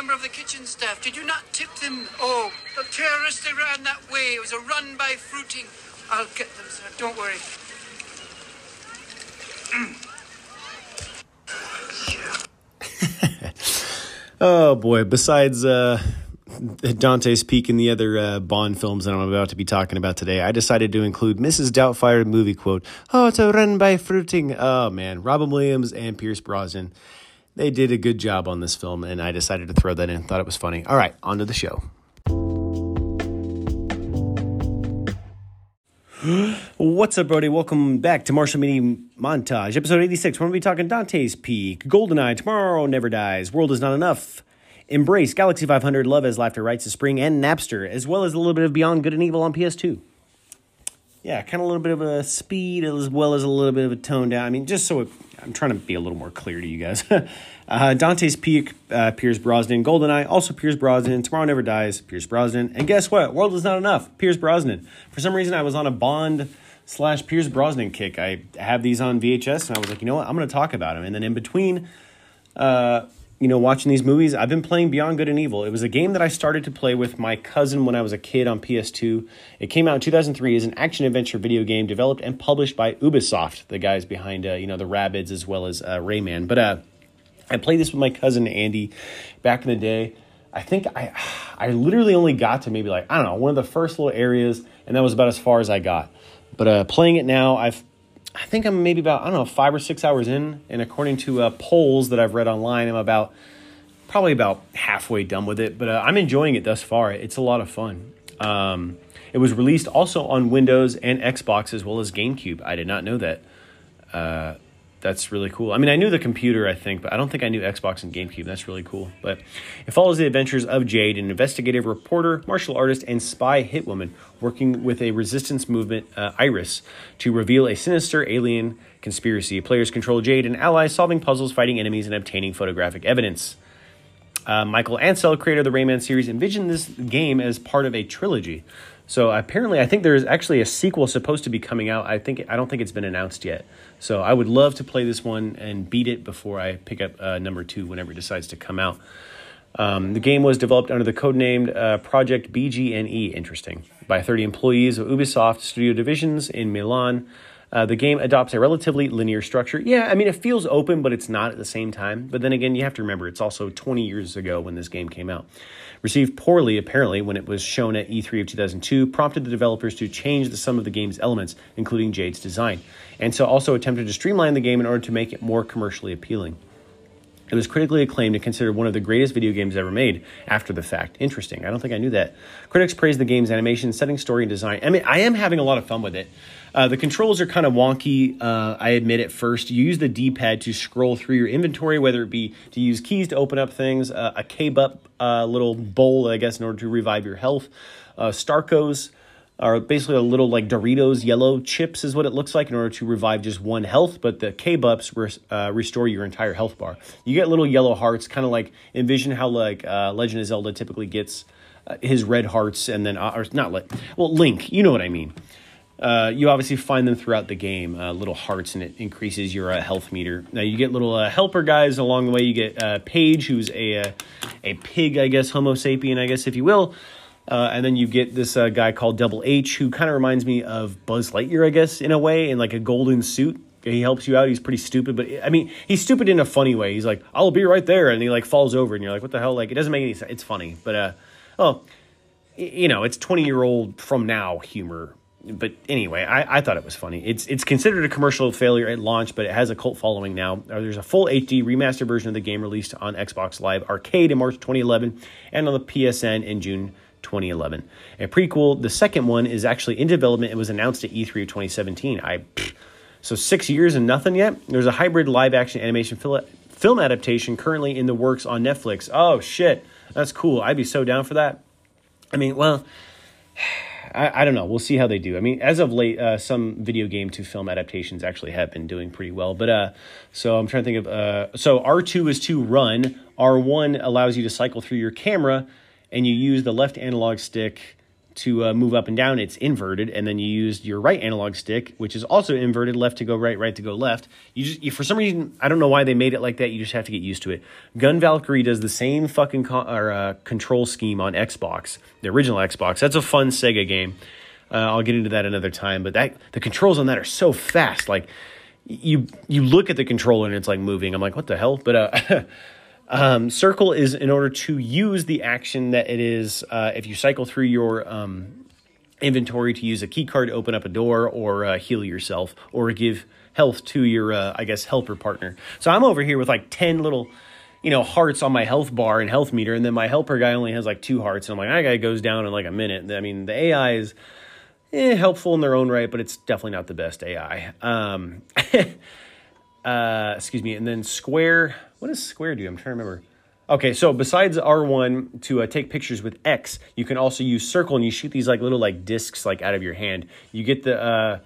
member of the kitchen staff. Did you not tip them? Oh, the terrorists, they ran that way. It was a run by fruiting. I'll get them, sir. Don't worry. Oh, boy. Besides Dante's Peak and the other Bond films that I'm about to be talking about today, I decided to include Mrs. Doubtfire movie quote, "Oh, it's a run by fruiting." Oh, man. Robin Williams and Pierce Brosnan. They did a good job on this film, and I decided to throw that in. Thought it was funny. All right, on to the show. What's up, Brody? Welcome back to Martial Media Montage, episode 86. We're going to be talking Dante's Peak, GoldenEye, Tomorrow Never Dies, World Is Not Enough, Embrace, Galaxy 500, Love As Laughter, Rites of Spring, and Napster, as well as a little bit of Beyond Good and Evil on PS2. Yeah, kind of a little bit of a speed as well as a little bit of a tone down. I mean, just so I'm trying to be a little more clear to you guys. Dante's Peak, Pierce Brosnan. GoldenEye, also Pierce Brosnan. Tomorrow Never Dies, Pierce Brosnan. And guess what? World Is Not Enough, Pierce Brosnan. For some reason, I was on a Bond/Pierce Brosnan kick. I have these on VHS, and I was like, you know what? I'm going to talk about them. And then in between, watching these movies, I've been playing Beyond Good and Evil. It was a game that I started to play with my cousin when I was a kid on PS2. It came out in 2003 as an action-adventure video game developed and published by Ubisoft, the guys behind, the Rabbids as well as Rayman. But I played this with my cousin Andy back in the day. I think I literally only got to maybe one of the first little areas, and that was about as far as I got. But playing it now, I think I'm maybe about, 5 or 6 hours in. And according to polls that I've read online, I'm probably about halfway done with it. But I'm enjoying it thus far. It's a lot of fun. It was released also on Windows and Xbox as well as GameCube. I did not know that. That's really cool. I mean, I knew the computer, I think, but I don't think I knew Xbox and GameCube. That's really cool. But it follows the adventures of Jade, an investigative reporter, martial artist, and spy hitwoman working with a resistance movement, Iris, to reveal a sinister alien conspiracy. Players control Jade and allies, solving puzzles, fighting enemies, and obtaining photographic evidence. Michel Ancel, creator of the Rayman series, envisioned this game as part of a trilogy. So apparently, I think there is actually a sequel supposed to be coming out. I don't think it's been announced yet. So I would love to play this one and beat it before I pick up number 2 whenever it decides to come out. The game was developed under the codenamed Project BGNE, interesting, by 30 employees of Ubisoft Studio Divisions in Milan. The game adopts a relatively linear structure. Yeah, I mean, it feels open, but it's not at the same time. But then again, you have to remember, it's also 20 years ago when this game came out. Received poorly, apparently, when it was shown at E3 of 2002, prompted the developers to change the sum of the game's elements, including Jade's design, and so also attempted to streamline the game in order to make it more commercially appealing. It was critically acclaimed and considered one of the greatest video games ever made after the fact. Interesting. I don't think I knew that. Critics praised the game's animation, setting, story, and design. I mean, I am having a lot of fun with it. The controls are kind of wonky, I admit at first. You use the D-pad to scroll through your inventory, whether it be to use keys to open up things, a K-Bup little bowl, I guess, in order to revive your health. Starkos are basically a little like Doritos yellow chips is what it looks like in order to revive just one health, but the K-Bups restore your entire health bar. You get little yellow hearts, kind of like envision how like Legend of Zelda typically gets his red hearts, and then, Link, you know what I mean. You obviously find them throughout the game, little hearts, and it increases your health meter. Now, you get little helper guys along the way. You get Pey-J, who's a pig, I guess, homo sapien, I guess, if you will. And then you get this guy called Double H, who kind of reminds me of Buzz Lightyear, I guess, in a way, in like a golden suit. He helps you out. He's pretty stupid, but I mean, he's stupid in a funny way. He's like, I'll be right there, and he like falls over, and you're like, what the hell? Like, it doesn't make any sense. It's funny, but it's 20-year-old from now humor. But anyway, I thought it was funny. It's considered a commercial failure at launch, but it has a cult following now. There's a full HD remastered version of the game released on Xbox Live Arcade in March 2011 and on the PSN in June 2011. A prequel, the second one, is actually in development. It was announced at E3 of 2017. So 6 years and nothing yet? There's a hybrid live-action animation film adaptation currently in the works on Netflix. Oh, shit. That's cool. I'd be so down for that. I mean, well, I don't know. We'll see how they do. I mean, as of late, some video game to film adaptations actually have been doing pretty well. But so I'm trying to think of... so R2 is to run. R1 allows you to cycle through your camera, and you use the left analog stick to move up and down, it's inverted, and then you used your right analog stick, which is also inverted, left to go right, right to go left. You for some reason, I don't know why they made it like that. You just have to get used to it. Gun Valkyrie does the same fucking control scheme on Xbox, the original Xbox. That's a fun Sega game. I'll get into that another time, but the controls on that are so fast. Like you look at the controller and it's like moving. I'm like, what the hell? But circle is in order to use the action that it is. If you cycle through your inventory to use a key card to open up a door or heal yourself or give health to your, helper partner. So I'm over here with like 10 little, hearts on my health bar and health meter. And then my helper guy only has like 2 hearts. And I'm like, that guy goes down in like a minute. I mean, the AI is helpful in their own right, but it's definitely not the best AI. Excuse me. And then Square. What does Square do? I'm trying to remember. Okay, so besides R1 to take pictures with X, you can also use Circle, and you shoot these like little like discs like out of your hand. You get the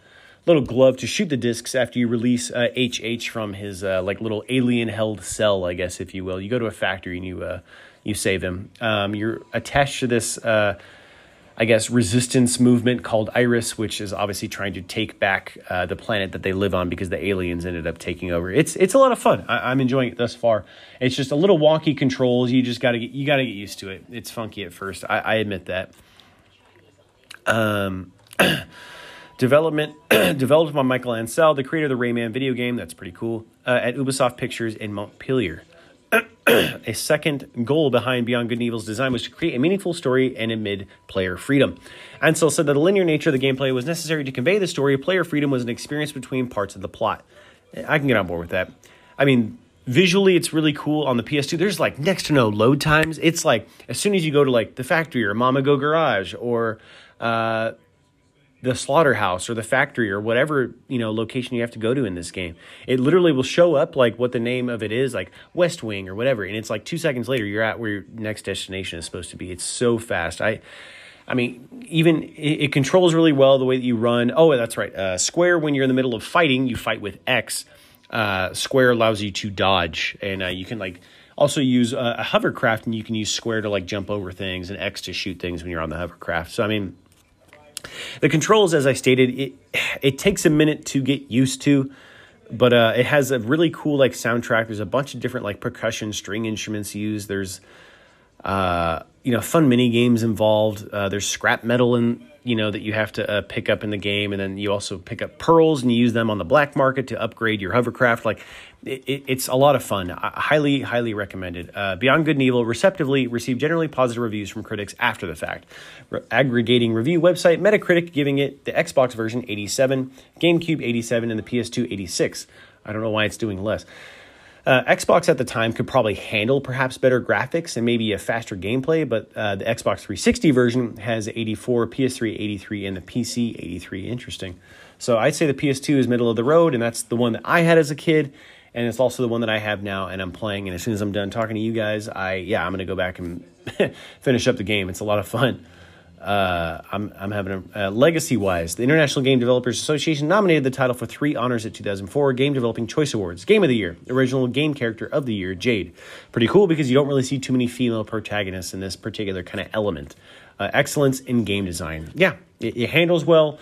little glove to shoot the discs after you release HH from his like little alien held cell, I guess, if you will. You go to a factory and you save him. You're attached to this resistance movement called Iris, which is obviously trying to take back the planet that they live on because the aliens ended up taking over. It's a lot of fun. I'm enjoying it thus far. It's just a little wonky controls. You just gotta get used to it. It's funky at first. I admit that. Developed by Michel Ancel, the creator of the Rayman video game. That's pretty cool. At Ubisoft Pictures in Montpellier. A second goal behind Beyond Good and Evil's design was to create a meaningful story and amid player freedom. Ancel said that the linear nature of the gameplay was necessary to convey the story. Player freedom was an experience between parts of the plot. I can get on board with that. I mean, visually, it's really cool on the PS2. There's like next to no load times. It's like as soon as you go to like the factory or Mama Go Garage or the slaughterhouse or the factory or whatever, location you have to go to in this game, it literally will show up like what the name of it is, like West Wing or whatever. And it's like 2 seconds later, you're at where your next destination is supposed to be. It's so fast. I mean, even it controls really well the way that you run. Oh, that's right. Square, when you're in the middle of fighting, you fight with X. Square allows you to dodge, and you can like also use a hovercraft, and you can use Square to like jump over things and X to shoot things when you're on the hovercraft. So, I mean, the controls, as I stated, it takes a minute to get used to, but it has a really cool like soundtrack. There's a bunch of different like percussion string instruments used. There's fun mini games involved. There's scrap metal in that you have to pick up in the game, and then you also pick up pearls and you use them on the black market to upgrade your hovercraft. Like it's a lot of fun. I highly recommended. Beyond Good and Evil receptively received generally positive reviews from critics after the fact. Aggregating review website Metacritic giving it the Xbox version 87, GameCube 87, and the PS2 86. I don't know why it's doing less. Xbox at the time could probably handle perhaps better graphics and maybe a faster gameplay, but the Xbox 360 version has 84, PS3 83, and the PC 83. Interesting. So I'd say the PS2 is middle of the road, and that's the one that I had as a kid, and it's also the one that I have now and I'm playing. And as soon as I'm done talking to you guys, I'm going to go back and finish up the game. It's a lot of fun. I'm having a legacy-wise. The International Game Developers Association nominated the title for 3 honors at 2004 Game Developing Choice Awards. Game of the Year, Original Game Character of the Year, Jade. Pretty cool because you don't really see too many female protagonists in this particular kind of element. Excellence in game design. Yeah, it handles well.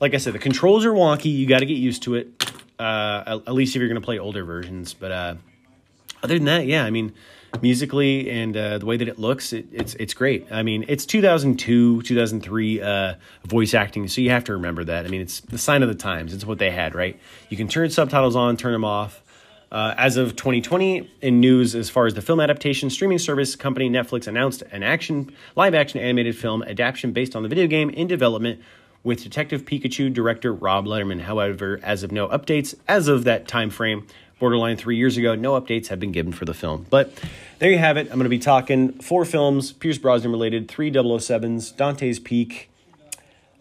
Like I said, the controls are wonky. You got to get used to it, at least if you're going to play older versions. But other than that, yeah, I mean, musically and the way that it looks, it's great. I mean, it's 2002, 2003 voice acting, so you have to remember that. I mean, it's the sign of the times. It's what they had, right? You can turn subtitles on, turn them off. As of 2020, in news as far as the film adaptation, streaming service company Netflix announced an live action animated film adaptation based on the video game in development with Detective Pikachu director Rob Letterman. However, as of no updates, as of that time frame, borderline 3 years ago, no updates have been given for the film. But there you have it. I'm going to be talking 4 films, Pierce Brosnan related, 3 007s, Dante's Peak,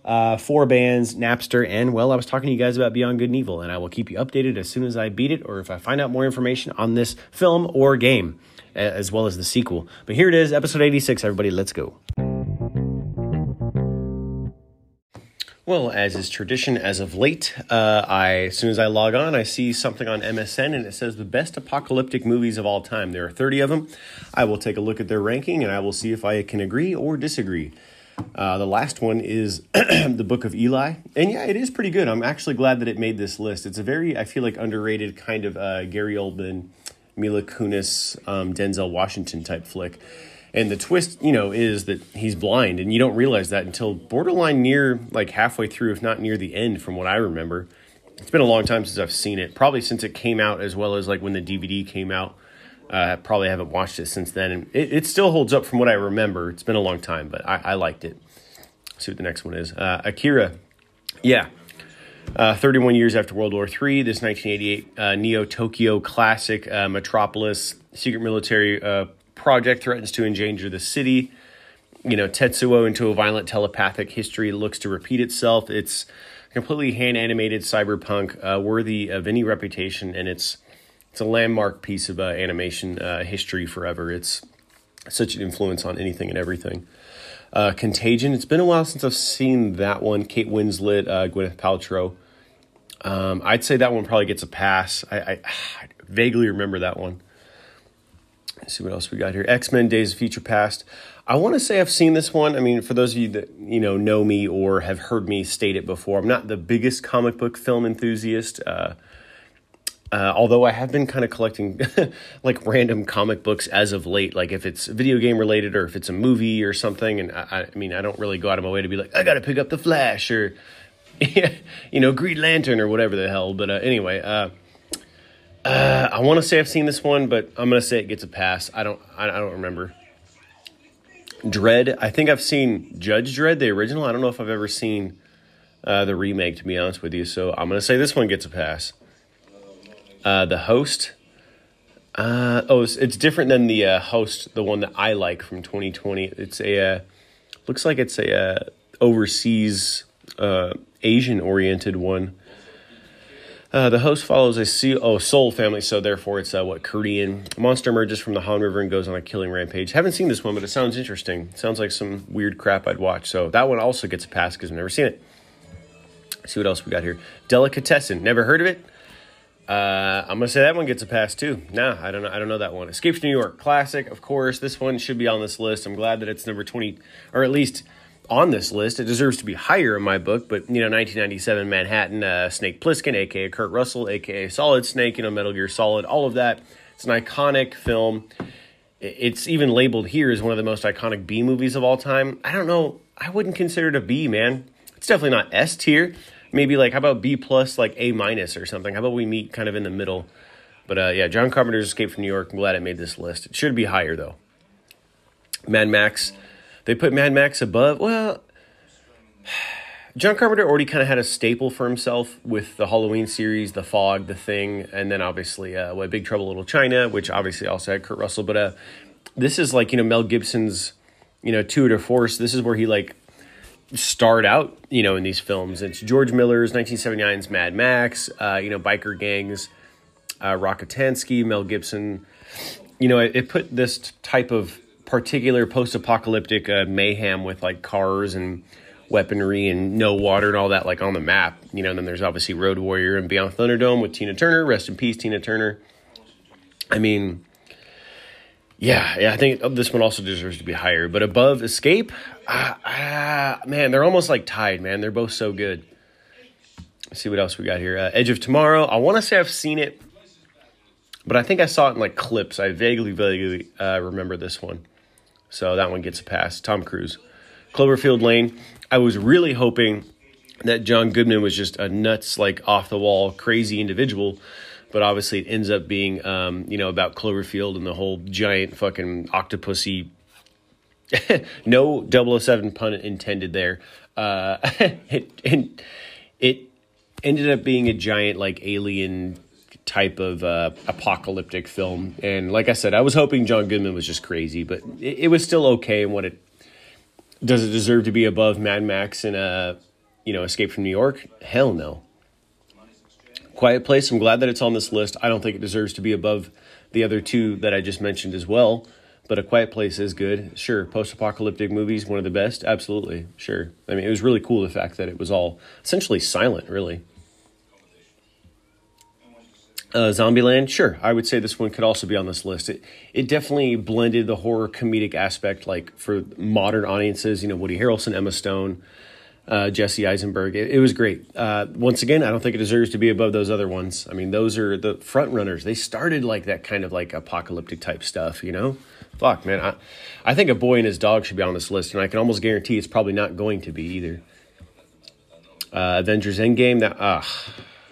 4 bands, Napster, and, well, I was talking to you guys about Beyond Good and Evil, and I will keep you updated as soon as I beat it or if I find out more information on this film or game, as well as the sequel. But here it is, episode 86, everybody. Let's go. Well, as is tradition as of late, as soon as I log on, I see something on MSN, and it says the best apocalyptic movies of all time. There are 30 of them. I will take a look at their ranking, and I will see if I can agree or disagree. The last one is The Book of Eli. And yeah, it is pretty good. I'm actually glad that it made this list. It's a very, I feel like, underrated kind of Gary Oldman, Mila Kunis, Denzel Washington type flick. And the twist, you know, is that he's blind. And you don't realize that until borderline near, like, halfway through, if not near the end, from what I remember. It's been a long time since I've seen it. Probably since it came out, as well as, like, when the DVD came out. I probably haven't watched it since then. And it still holds up from what I remember. It's been a long time, but I liked it. Let's see what the next one is. Akira. Yeah. 31 years after World War III, this 1988 Neo-Tokyo classic, Metropolis, secret military project threatens to endanger the city. You know, Tetsuo, into a violent telepathic history, looks to repeat itself. It's completely hand-animated cyberpunk, worthy of any reputation, and it's a landmark piece of animation history forever. It's such an influence on anything and everything. Contagion. It's been a while since I've seen that one. Kate Winslet, Gwyneth Paltrow. I'd say that one probably gets a pass. I vaguely remember that one. Let's see what else we got here. X-Men Days of Future Past. I want to say I've seen this one. I mean, for those of you that, you know me or have heard me state it before, I'm not the biggest comic book film enthusiast. Although I have been kind of collecting like random comic books as of late, like if it's video game related or if it's a movie or something. And I mean, I don't really go out of my way to be like, I got to pick up The Flash or, you know, Green Lantern or whatever the hell. But anyway, I want to say I've seen this one, but I'm going to say it gets a pass. I don't remember. Dredd. I think I've seen Judge Dredd, the original. I don't know if I've ever seen the remake, to be honest with you. So I'm going to say this one gets a pass. The Host. It's different than The Host, the one that I like from 2020. It's a looks like it's a overseas Asian-oriented one. The Host follows a Seoul family, so therefore it's Korean. A monster emerges from the Han River and goes on a killing rampage. Haven't seen this one, but it sounds interesting. It sounds like some weird crap I'd watch. So that one also gets a pass because I've never seen it. Let's see what else we got here. Delicatessen. Never heard of it. I'm going to say that one gets a pass too. Nah, I don't know that one. Escape from New York, classic, of course. This one should be on this list. I'm glad that it's number 20, or at least on this list. It deserves to be higher in my book, but, you know, 1997 Manhattan, Snake Plissken, a.k.a. Kurt Russell, a.k.a. Solid Snake, you know, Metal Gear Solid, all of that. It's an iconic film. It's even labeled here as one of the most iconic B movies of all time. I don't know. I wouldn't consider it a B, man. It's definitely not S tier. Maybe, like, how about B+, like A- or something? How about we meet kind of in the middle? But, yeah, John Carpenter's Escape from New York. I'm glad it made this list. It should be higher, though. Mad Max. They put Mad Max above. Well, John Carpenter already kind of had a staple for himself with the Halloween series, The Fog, The Thing, and then, obviously, Big Trouble in Little China, which obviously also had Kurt Russell. But this is, like, you know, Mel Gibson's, you know, tour de force. This is where he, like, start out, you know, in these films. It's George Miller's 1979's Mad Max, you know, biker gangs, Rokitansky, Mel Gibson. You know, it put this type of particular post-apocalyptic mayhem with, like, cars and weaponry and no water and all that, like, on the map. You know, and then there's obviously Road Warrior and Beyond Thunderdome with Tina Turner. Rest in peace, Tina Turner. I mean, yeah, I think this one also deserves to be higher. But above Escape, man, they're almost, like, tied, man. They're both so good. Let's see what else we got here. Edge of Tomorrow. I want to say I've seen it, but I think I saw it in, like, clips. I vaguely remember this one. So that one gets a pass. Tom Cruise. Cloverfield Lane. I was really hoping that John Goodman was just a nuts, like, off-the-wall, crazy individual. But obviously it ends up being, you know, about Cloverfield and the whole giant fucking octopusy. No 007 pun intended there. It ended up being a giant, like, alien type of apocalyptic film. And like I said, I was hoping John Goodman was just crazy, but it was still okay. And what does it deserve to be above Mad Max and, you know, Escape from New York? Hell no. Quiet Place, I'm glad that it's on this list. I don't think it deserves to be above the other two that I just mentioned as well, but A Quiet Place is good. Sure, post-apocalyptic movies, one of the best. Absolutely, sure. I mean, it was really cool, the fact that it was all essentially silent, really. Zombieland, sure. I would say this one could also be on this list. It definitely blended the horror comedic aspect, like for modern audiences, you know, Woody Harrelson, Emma Stone, Jesse Eisenberg. It was great. Once again, I don't think it deserves to be above those other ones. I mean, those are the front runners. They started like that kind of like apocalyptic type stuff, you know? Fuck, man. I think A Boy and His Dog should be on this list, and I can almost guarantee it's probably not going to be either. Avengers Endgame,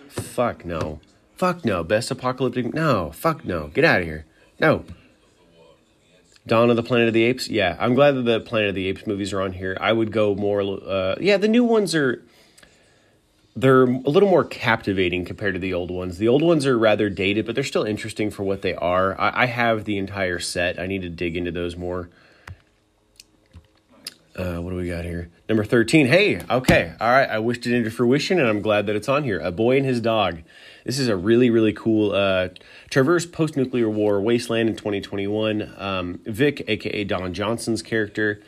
fuck no. Fuck no. Best apocalyptic. No. Fuck no. Get out of here. No. Dawn of the Planet of the Apes. Yeah. I'm glad that the Planet of the Apes movies are on here. I would go more. Yeah. The new ones are. They're a little more captivating compared to the old ones. The old ones are rather dated, but they're still interesting for what they are. I have the entire set. I need to dig into those more. What do we got here? Number 13. Hey. Okay. All right. I wished it into fruition, and I'm glad that it's on here. A Boy and His Dog. This is a really, really cool traverse post-nuclear war wasteland in 2021. Vic, a.k.a. Don Johnson's character,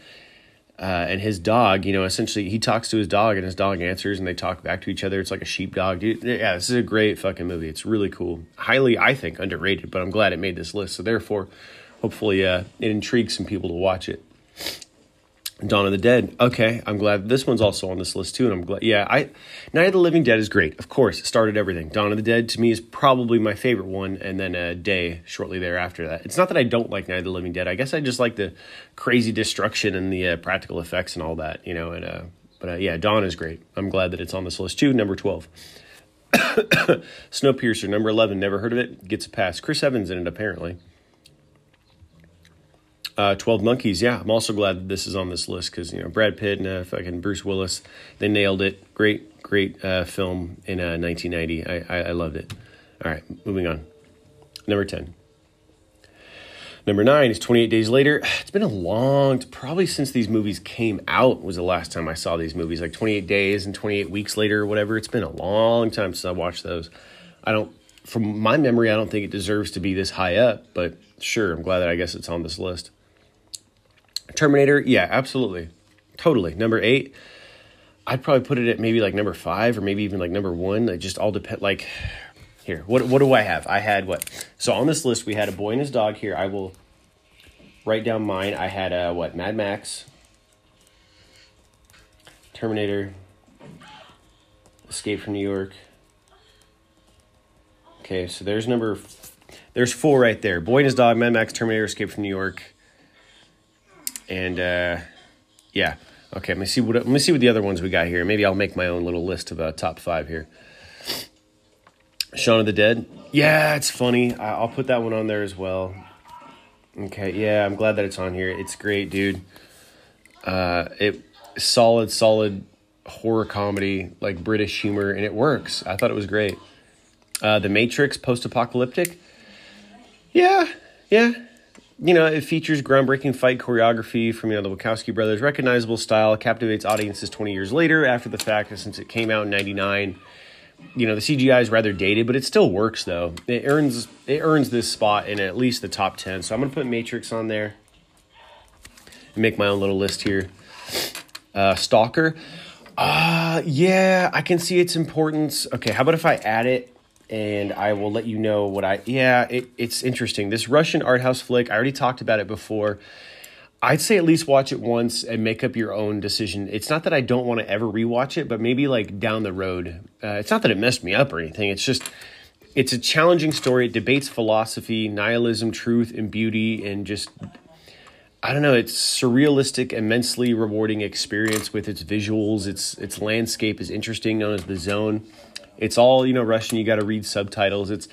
and his dog, you know, essentially he talks to his dog and his dog answers and they talk back to each other. It's like a sheepdog. Dude, yeah, this is a great fucking movie. It's really cool. Highly, I think, underrated, but I'm glad it made this list. So therefore, hopefully it intrigues some people to watch it. Dawn of the Dead. Okay, I'm glad this one's also on this list too, and I'm glad. Yeah, Night of the Living Dead is great. Of course, it started everything. Dawn of the Dead to me is probably my favorite one, and then Day shortly thereafter. That it's not that I don't like Night of the Living Dead. I guess I just like the crazy destruction and the practical effects and all that, you know. And yeah, Dawn is great. I'm glad that it's on this list too. Number 12, Snowpiercer. Number 11, never heard of it. Gets a pass. Chris Evans in it apparently. 12 Monkeys, yeah. I'm also glad that this is on this list because, you know, Brad Pitt and fucking Bruce Willis, they nailed it. Great, great film in 1990. I loved it. All right, moving on. Number 10. Number 9 is 28 Days Later. It's been a long, probably since these movies came out was the last time I saw these movies, like 28 Days and 28 Weeks Later or whatever. It's been a long time since I watched those. From my memory, I don't think it deserves to be this high up, but sure, I'm glad that I guess it's on this list. Terminator, yeah, absolutely. Totally. Number 8, I'd probably put it at maybe like number 5 or maybe even like number 1. It just all depends. Like, here, what do I have? I had what? So on this list, we had A Boy and His Dog here. I will write down mine. I had, Mad Max, Terminator, Escape from New York. Okay, so there's there's 4 right there. Boy and His Dog, Mad Max, Terminator, Escape from New York. And, yeah. Okay, let me see what the other ones we got here. Maybe I'll make my own little list of top 5 here. Shaun of the Dead. Yeah, it's funny. I'll put that one on there as well. Okay, yeah, I'm glad that it's on here. It's great, dude. Solid horror comedy, like British humor, and it works. I thought it was great. The Matrix, post-apocalyptic. Yeah. You know, it features groundbreaking fight choreography from, the Wachowski brothers. Recognizable style, captivates audiences 20 years later after the fact. Since it came out in 99, the CGI is rather dated, but it still works, though. It earns this spot in at least the top 10. So I'm going to put Matrix on there and make my own little list here. Stalker. Yeah, I can see its importance. Okay, how about if I add it? And I will let you know what it's interesting. This Russian art house flick, I already talked about it before. I'd say at least watch it once and make up your own decision. It's not that I don't want to ever rewatch it, but maybe like down the road. It's not that it messed me up or anything. It's just, it's a challenging story. It debates philosophy, nihilism, truth, and beauty, and just, I don't know, it's surrealistic, immensely rewarding experience with its visuals. Its landscape is interesting, known as The Zone. It's all, Russian. You got to read subtitles. It's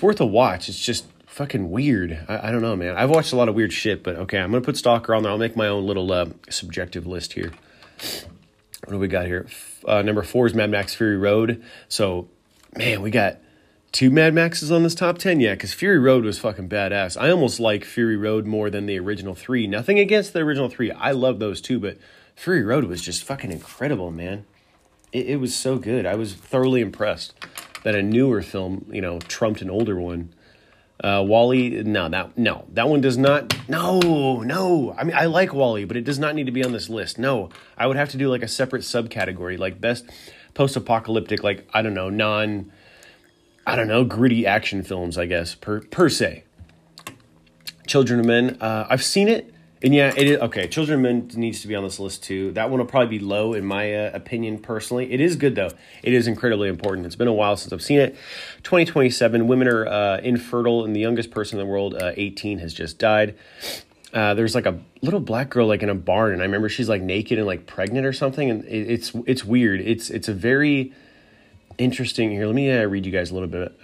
worth a watch. It's just fucking weird. I don't know, man. I've watched a lot of weird shit, but okay, I'm going to put Stalker on there. I'll make my own little subjective list here. What do we got here? Number 4 is Mad Max Fury Road. So, man, we got 2 Mad Maxes on this top 10. Yeah, because Fury Road was fucking badass. I almost like Fury Road more than the original 3. Nothing against the original 3. I love those too, but Fury Road was just fucking incredible, man. It was so good. I was thoroughly impressed that a newer film, trumped an older one. WALL-E, that one does not. No. I mean, I like WALL-E, but it does not need to be on this list. No, I would have to do like a separate subcategory, like best post-apocalyptic, like I don't know, non I don't know, gritty action films, I guess, per se. Children of Men, I've seen it. And yeah, it is, okay, Children of Men needs to be on this list too. That one will probably be low in my opinion personally. It is good though. It is incredibly important. It's been a while since I've seen it. 2027, women are infertile, and the youngest person in the world, 18, has just died. There's like a little black girl like in a barn, and I remember she's like naked and like pregnant or something, and it's weird. It's a very interesting. Here, let me read you guys a little bit.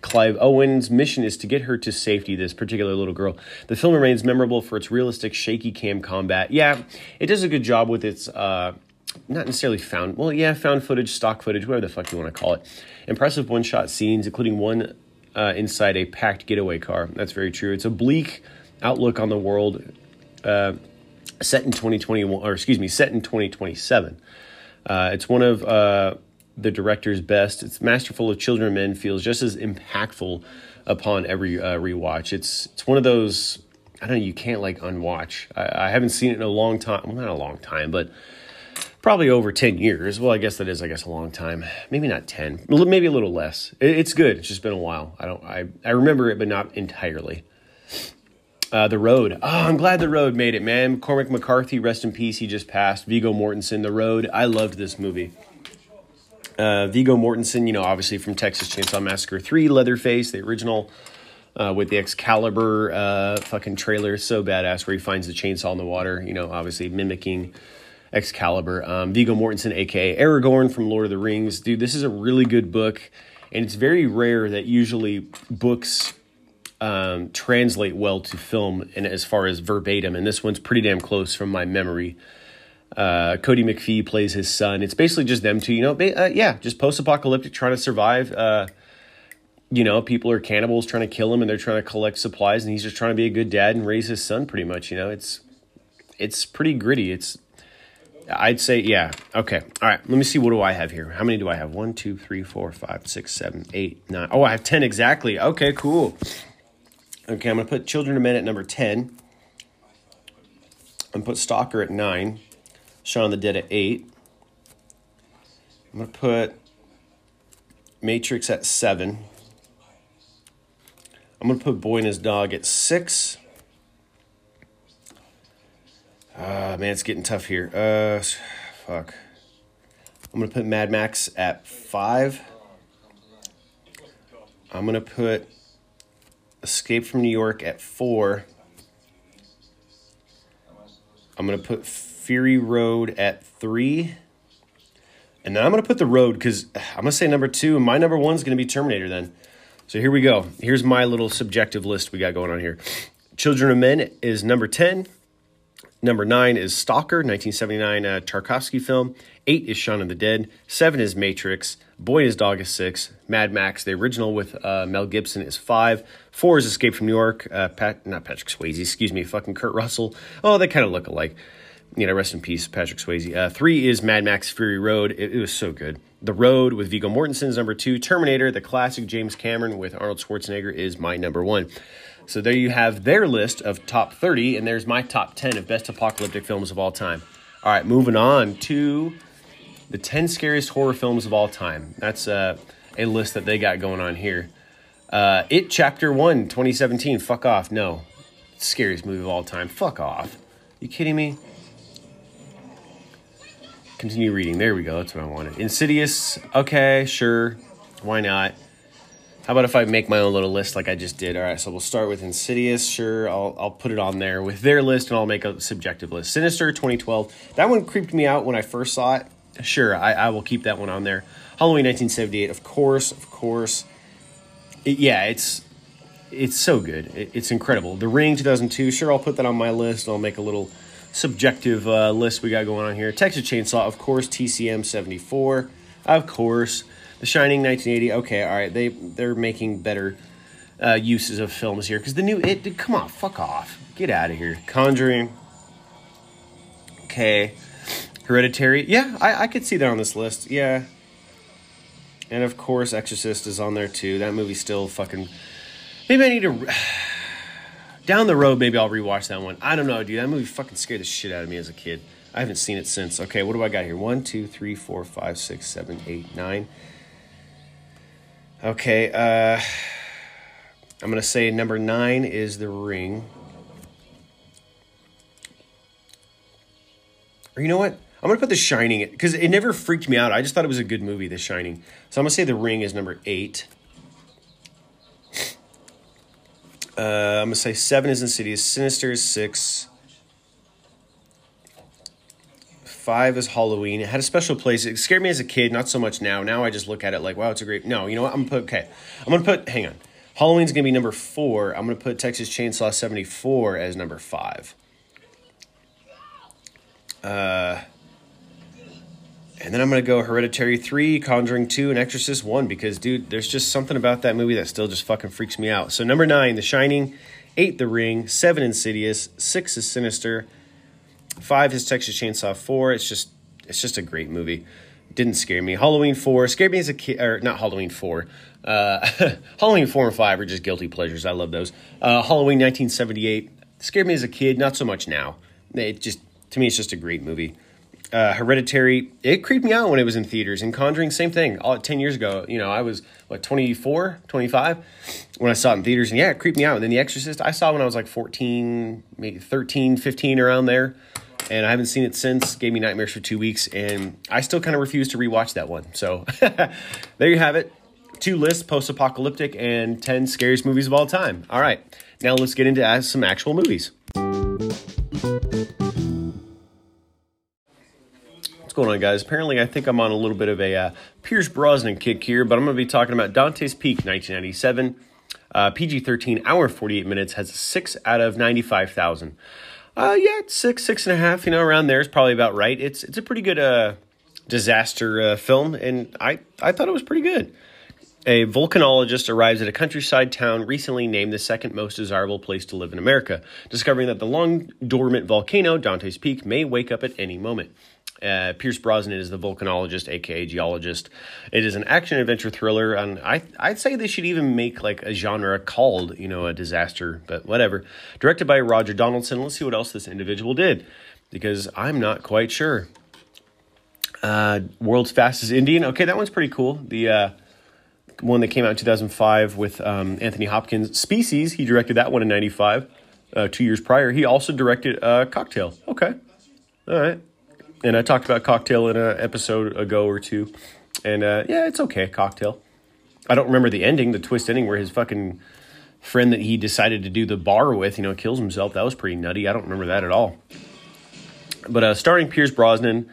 Clive Owen's mission is to get her to safety, this particular little girl. The film remains memorable for its realistic, shaky cam combat. Yeah, it does a good job with its, not necessarily found, well, yeah, found footage, stock footage, whatever the fuck you want to call it. Impressive one-shot scenes, including one inside a packed getaway car. That's very true. It's a bleak outlook on the world, set in 2027. It's one of the director's best. It's masterful of Children of Men, feels just as impactful upon every rewatch. It's one of those, I don't know, you can't like unwatch. I haven't seen it in a long time. Well, not a long time, but probably over 10 years. Well, I guess that is, I guess, a long time. Maybe not 10, maybe a little less. It's good. It's just been a while. I remember it, but not entirely. The Road. Oh, I'm glad The Road made it, man. Cormac McCarthy, rest in peace. He just passed. Viggo Mortensen, The Road. I loved this movie. Viggo Mortensen, you know, obviously from Texas Chainsaw Massacre 3, Leatherface, the original, with the Excalibur fucking trailer, so badass, where he finds the chainsaw in the water, you know, obviously mimicking Excalibur. Viggo Mortensen, aka Aragorn from Lord of the Rings. Dude, this is a really good book, and it's very rare that usually books translate well to film, and as far as verbatim, and this one's pretty damn close from my memory. Cody McPhee plays his son. It's basically just them two, you know, just post-apocalyptic, trying to survive. You know, people are cannibals trying to kill him, and they're trying to collect supplies, and he's just trying to be a good dad and raise his son pretty much, you know. It's pretty gritty. I'd say, yeah. Okay. All right. Let me see. What do I have here? How many do I have? 1, 2, 3, 4, 5, 6, 7, 8, 9. Oh, I have 10 exactly. Okay, cool. Okay. I'm going to put Children of Men at number 10. I'm going to put Stalker at 9. Shaun of the Dead at 8. I'm going to put Matrix at 7. I'm going to put Boy and His Dog at 6. Man, it's getting tough here. Fuck. I'm going to put Mad Max at 5. I'm going to put Escape from New York at 4. I'm going to put Fury Road at 3. And then I'm going to put The Road, because I'm going to say number 2. And my number 1 is going to be Terminator then. So here we go. Here's my little subjective list we got going on here. Children of Men is number 10. Number 9 is Stalker, 1979 Tarkovsky film. 8 is Shaun of the Dead. 7 is Matrix. Boy and His Dog is 6. Mad Max, the original with Mel Gibson, is 5. 4 is Escape from New York. Not Patrick Swayze, excuse me, fucking Kurt Russell. Oh, they kind of look alike. You know, rest in peace, Patrick Swayze. 3 is Mad Max Fury Road. It was so good. The Road with Viggo Mortensen is number 2. Terminator, the classic James Cameron with Arnold Schwarzenegger, is my number 1. So there you have their list of top 30, and there's my top 10 of best apocalyptic films of all time. All right, moving on to the 10 scariest horror films of all time. That's a list that they got going on here. It Chapter 1, 2017. Fuck off. No. Scariest movie of all time. Fuck off. You kidding me? Continue reading. There we go. That's what I wanted. Insidious. Okay, sure. Why not? How about if I make my own little list like I just did? All right, so we'll start with Insidious. Sure, I'll put it on there with their list, and I'll make a subjective list. Sinister, 2012. That one creeped me out when I first saw it. Sure, I will keep that one on there. Halloween, 1978. Of course. It's so good. It's incredible. The Ring, 2002. Sure, I'll put that on my list, and I'll make a little subjective list we got going on here. Texas Chainsaw, of course. TCM 74, of course. The Shining 1980. Okay, all right. They're making better uses of films here, because the new It. Dude, come on, fuck off, get out of here. Conjuring. Okay. Hereditary. Yeah, I could see that on this list. Yeah. And of course, Exorcist is on there too. That movie's still fucking. Maybe I need to. Down the road, maybe I'll rewatch that one. I don't know, dude. That movie fucking scared the shit out of me as a kid. I haven't seen it since. Okay, what do I got here? 1, 2, 3, 4, 5, 6, 7, 8, 9. Okay, I'm going to say number 9 is The Ring. Or you know what? I'm going to put The Shining, because it never freaked me out. I just thought it was a good movie, The Shining. So I'm going to say The Ring is number 8. I'm going to say 7 is Insidious. Sinister is 6. 5 is Halloween. It had a special place. It scared me as a kid, not so much now. Now I just look at it like, wow, it's a great... No, you know what? I'm going to put... Hang on. Halloween's going to be number 4. I'm going to put Texas Chainsaw 74 as number 5. And then I'm going to go Hereditary 3, Conjuring 2, and Exorcist 1, because, dude, there's just something about that movie that still just fucking freaks me out. So, number 9, The Shining, 8, The Ring, 7, Insidious, 6 is Sinister, 5 is Texas Chainsaw 4. It's just a great movie. Didn't scare me. Halloween 4 scared me as a kid, or not Halloween 4. Halloween 4 and 5 are just guilty pleasures. I love those. Halloween 1978 scared me as a kid, not so much now. It just... To me, it's just a great movie. Hereditary, it creeped me out when it was in theaters. And Conjuring, same thing. 10 years ago, you know, I was, 24, 25 when I saw it in theaters. And, yeah, it creeped me out. And then The Exorcist, I saw when I was, 14, maybe 13, 15, around there. And I haven't seen it since. Gave me nightmares for 2 weeks. And I still kind of refuse to rewatch that one. So there you have it. 2 lists, post-apocalyptic, and 10 scariest movies of all time. All right. Now let's get into some actual movies. Going on, guys? Apparently, I think I'm on a little bit of a Pierce Brosnan kick here, but I'm going to be talking about Dante's Peak, 1997, PG-13, hour 48 minutes, has a 6 out of 95,000. Yeah, 6.5, around there is probably about right. It's a pretty good disaster film, and I thought it was pretty good. A volcanologist arrives at a countryside town recently named the second most desirable place to live in America, discovering that the long-dormant volcano, Dante's Peak, may wake up at any moment. Pierce Brosnan is the volcanologist, aka geologist. It is an action-adventure thriller, and I'd say they should even make a genre called, a disaster, but whatever. Directed by Roger Donaldson. Let's see what else this individual did, because I'm not quite sure. World's Fastest Indian. Okay, that one's pretty cool. The one that came out in 2005 with Anthony Hopkins. Species, he directed that one in 95, 2 years prior. He also directed Cocktail. Okay, all right. And I talked about Cocktail in an episode ago or two. And, yeah, it's okay, Cocktail. I don't remember the ending, the twist ending, where his fucking friend that he decided to do the bar with, kills himself. That was pretty nutty. I don't remember that at all. But starring Pierce Brosnan,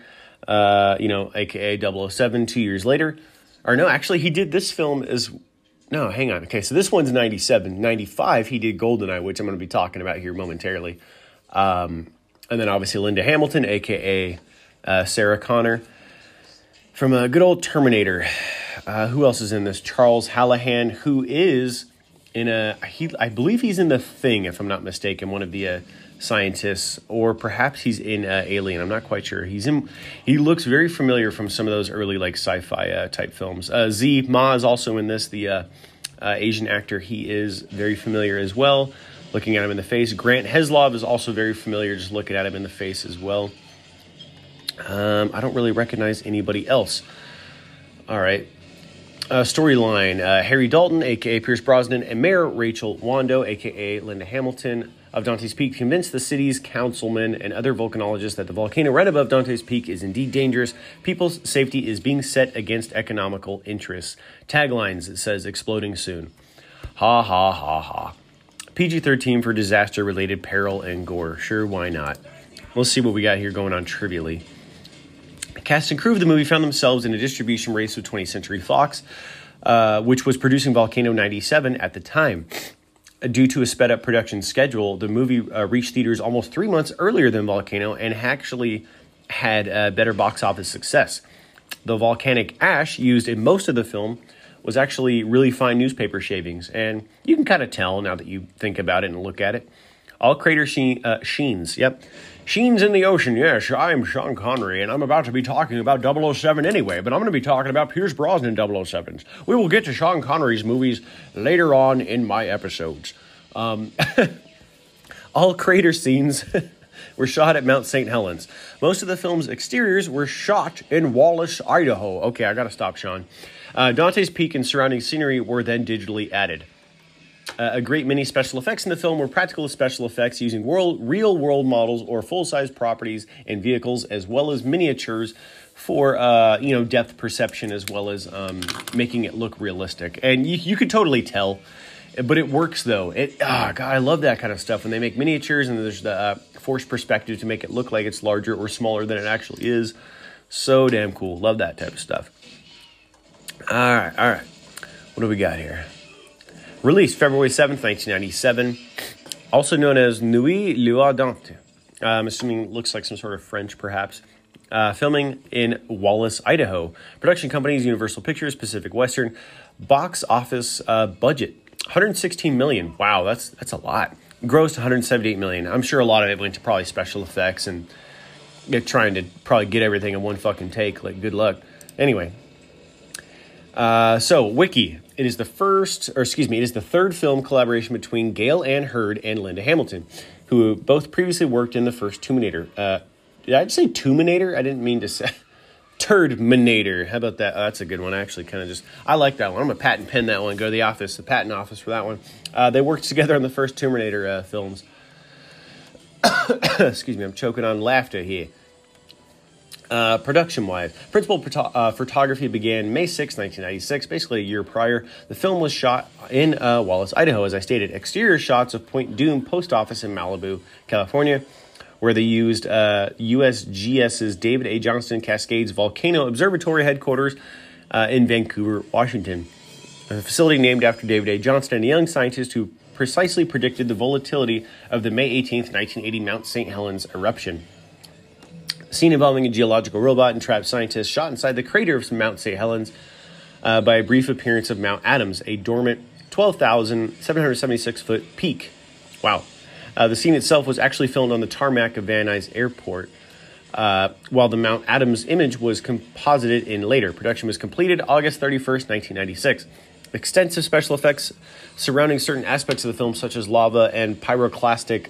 a.k.a. 007, 2 years later. Or, no, actually, he did this film as... No, hang on. Okay, so this one's 97. 95, he did GoldenEye, which I'm going to be talking about here momentarily. And then, obviously, Linda Hamilton, a.k.a. Sarah Connor from a good old Terminator. Who else is in this? Charles Hallahan, who is in I believe he's in The Thing, if I'm not mistaken, one of the scientists, or perhaps he's in Alien. I'm not quite sure. He looks very familiar from some of those early sci-fi type films. Z Ma is also in this, the Asian actor. He is very familiar as well, looking at him in the face. Grant Heslov is also very familiar, just looking at him in the face as well. I don't really recognize anybody else. All right. Storyline. Harry Dalton, a.k.a. Pierce Brosnan, and Mayor Rachel Wando, a.k.a. Linda Hamilton, of Dante's Peak, convince the city's councilmen and other volcanologists that the volcano right above Dante's Peak is indeed dangerous. People's safety is being set against economical interests. Taglines, it says, exploding soon. Ha, ha, ha, ha. PG-13 for disaster-related peril and gore. Sure, why not? We'll see what we got here going on trivially. Cast and crew of the movie found themselves in a distribution race with 20th Century Fox, which was producing Volcano 97 at the time. Due to a sped-up production schedule, the movie reached theaters almost 3 months earlier than Volcano and actually had better box office success. The volcanic ash used in most of the film was actually really fine newspaper shavings, and you can kind of tell now that you think about it and look at it. All crater sheens, yep. Sheens in the ocean, yes, I'm Sean Connery, and I'm about to be talking about 007 anyway, but I'm going to be talking about Pierce Brosnan 007s. We will get to Sean Connery's movies later on in my episodes. All crater scenes were shot at Mount St. Helens. Most of the film's exteriors were shot in Wallace, Idaho. Okay, I got to stop, Sean. Dante's Peak and surrounding scenery were then digitally added. A great many special effects in the film were practical special effects using real-world models or full-size properties and vehicles, as well as miniatures for, depth perception, as well as making it look realistic. And you could totally tell, but it works, though. God, I love that kind of stuff. When they make miniatures and there's the forced perspective to make it look like it's larger or smaller than it actually is. So damn cool. Love that type of stuff. All right. What do we got here? Released February 7th, 1997, also known as Nuit Luardante. I'm assuming it looks like some sort of French, perhaps. Filming in Wallace, Idaho. Production companies, Universal Pictures, Pacific Western. Box office budget, $116 million. Wow, that's a lot. Grossed $178 million. I'm sure a lot of it went to probably special effects and trying to probably get everything in one fucking take. Like, good luck. Anyway. So, Wiki. It is the third film collaboration between Gail Ann Hurd and Linda Hamilton, who both previously worked in the first Terminator. Did I say Terminator? I didn't mean to say Turdminator. How about that? Oh, that's a good one. I like that one. I'm going to patent pen that one. Go to the patent office for that one. They worked together on the first Terminator films. Excuse me, I'm choking on laughter here. Production-wise, principal photography began May 6, 1996, basically a year prior. The film was shot in Wallace, Idaho, as I stated. Exterior shots of Point Doom Post Office in Malibu, California, where they used USGS's David A. Johnston Cascades Volcano Observatory headquarters in Vancouver, Washington. A facility named after David A. Johnston, a young scientist who precisely predicted the volatility of the May 18, 1980 Mount St. Helens eruption. Scene involving a geological robot and trapped scientists shot inside the crater of Mount St. Helens by a brief appearance of Mount Adams, a dormant 12,776-foot peak. Wow. The scene itself was actually filmed on the tarmac of Van Nuys Airport, while the Mount Adams image was composited in later. Production was completed August 31st, 1996. Extensive special effects surrounding certain aspects of the film, such as lava and pyroclastic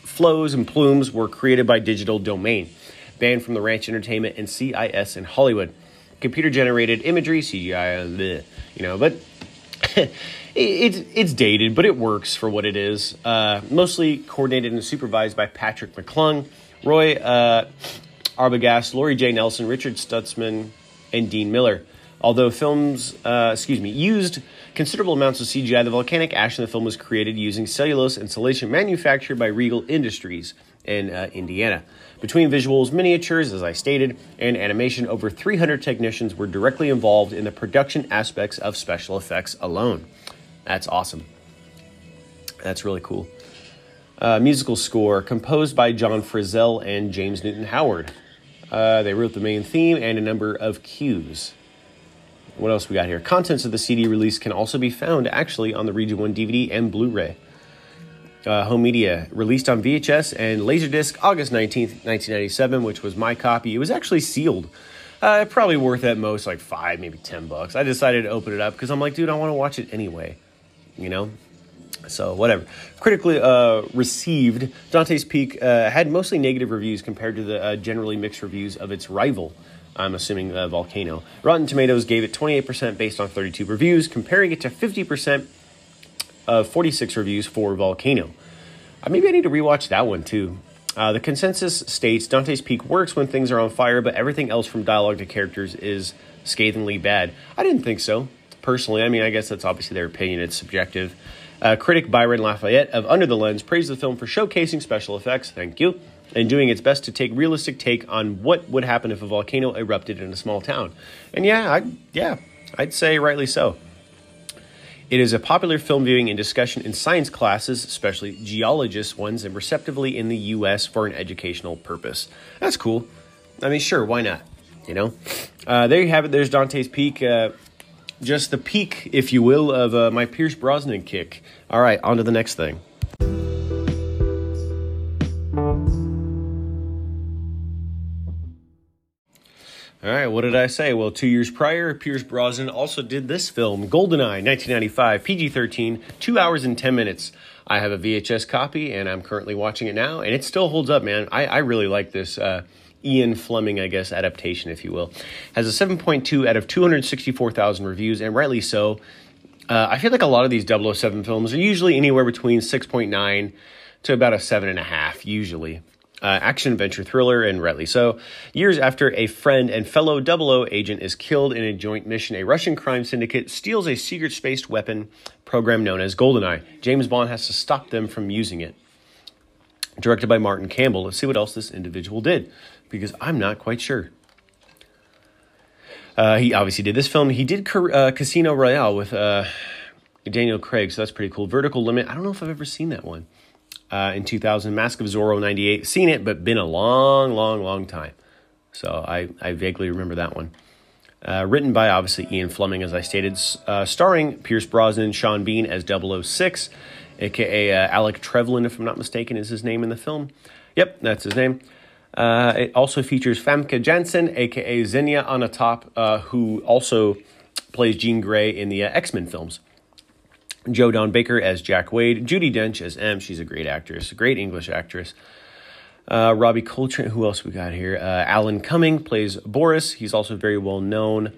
flows and plumes, were created by Digital Domain, banned from the Ranch Entertainment and CIS in Hollywood. Computer-generated imagery, CGI, bleh, but it's dated, but it works for what it is. Mostly coordinated and supervised by Patrick McClung, Roy Arbogast, Laurie J. Nelson, Richard Stutzman, and Dean Miller. Although films, used considerable amounts of CGI, the volcanic ash in the film was created using cellulose and insulation manufactured by Regal Industries in Indiana. Between visuals, miniatures, as I stated, and animation, over 300 technicians were directly involved in the production aspects of special effects alone. That's awesome. That's really cool. Musical score composed by John Frizzell and James Newton Howard. They wrote the main theme and a number of cues. What else we got here? Contents of the CD release can also be found, actually, on the Region 1 DVD and Blu-ray. Home media, released on VHS and Laserdisc August 19th, 1997, which was my copy. It was actually sealed. Probably worth at most like $5, maybe $10. I decided to open it up because I'm like, dude, I want to watch it anyway, So whatever. Critically received, Dante's Peak had mostly negative reviews compared to the generally mixed reviews of its rival, I'm assuming Volcano. Rotten Tomatoes gave it 28% based on 32 reviews, comparing it to 50% of 46 reviews for Volcano. Maybe I need to rewatch that one too. The consensus states Dante's Peak works when things are on fire, but everything else from dialogue to characters is scathingly bad. I didn't think so, personally. I guess that's obviously their opinion. It's subjective. Critic Byron Lafayette of Under the Lens praised the film for showcasing special effects. Thank you. And doing its best to take realistic take on what would happen if a volcano erupted in a small town. And I'd say rightly so. It is a popular film viewing and discussion in science classes, especially geologist ones, and receptively in the U.S. for an educational purpose. That's cool. Sure, why not? There you have it. There's Dante's Peak. Just the peak, if you will, of my Pierce Brosnan kick. All right, on to the next thing. All right, what did I say? Well, 2 years prior, Pierce Brosnan also did this film, GoldenEye, 1995, PG-13, 2 hours and 10 minutes. I have a VHS copy, and I'm currently watching it now, and it still holds up, man. I really like this. Ian Fleming, I guess, adaptation, if you will, has a 7.2 out of 264,000 reviews, and rightly so. I feel like a lot of these 007 films are usually anywhere between 6.9 to about a 7.5, usually. Action, adventure, thriller, and rightly so. Years after a friend and fellow 00 agent is killed in a joint mission, a Russian crime syndicate steals a secret space weapon program known as GoldenEye. James Bond has to stop them from using it. Directed by Martin Campbell. Let's see what else this individual did, because I'm not quite sure. He obviously did this film. He did Casino Royale with Daniel Craig, so that's pretty cool. Vertical Limit. I don't know if I've ever seen that one. In 2000, Mask of Zorro, 98. Seen it, but been a long, long, long time. So I vaguely remember that one. Written by, obviously, Ian Fleming, as I stated. Starring Pierce Brosnan, Sean Bean as 006, a.k.a. Alec Trevlin, if I'm not mistaken, is his name in the film. Yep, that's his name. It also features Famke Janssen, a.k.a. Xenia Onatopp, who also plays Jean Grey in the X-Men films. Joe Don Baker as Jack Wade. Judi Dench as M. She's a great actress, a great English actress. Robbie Coltrane. Who else we got here? Alan Cumming plays Boris. He's also very well known.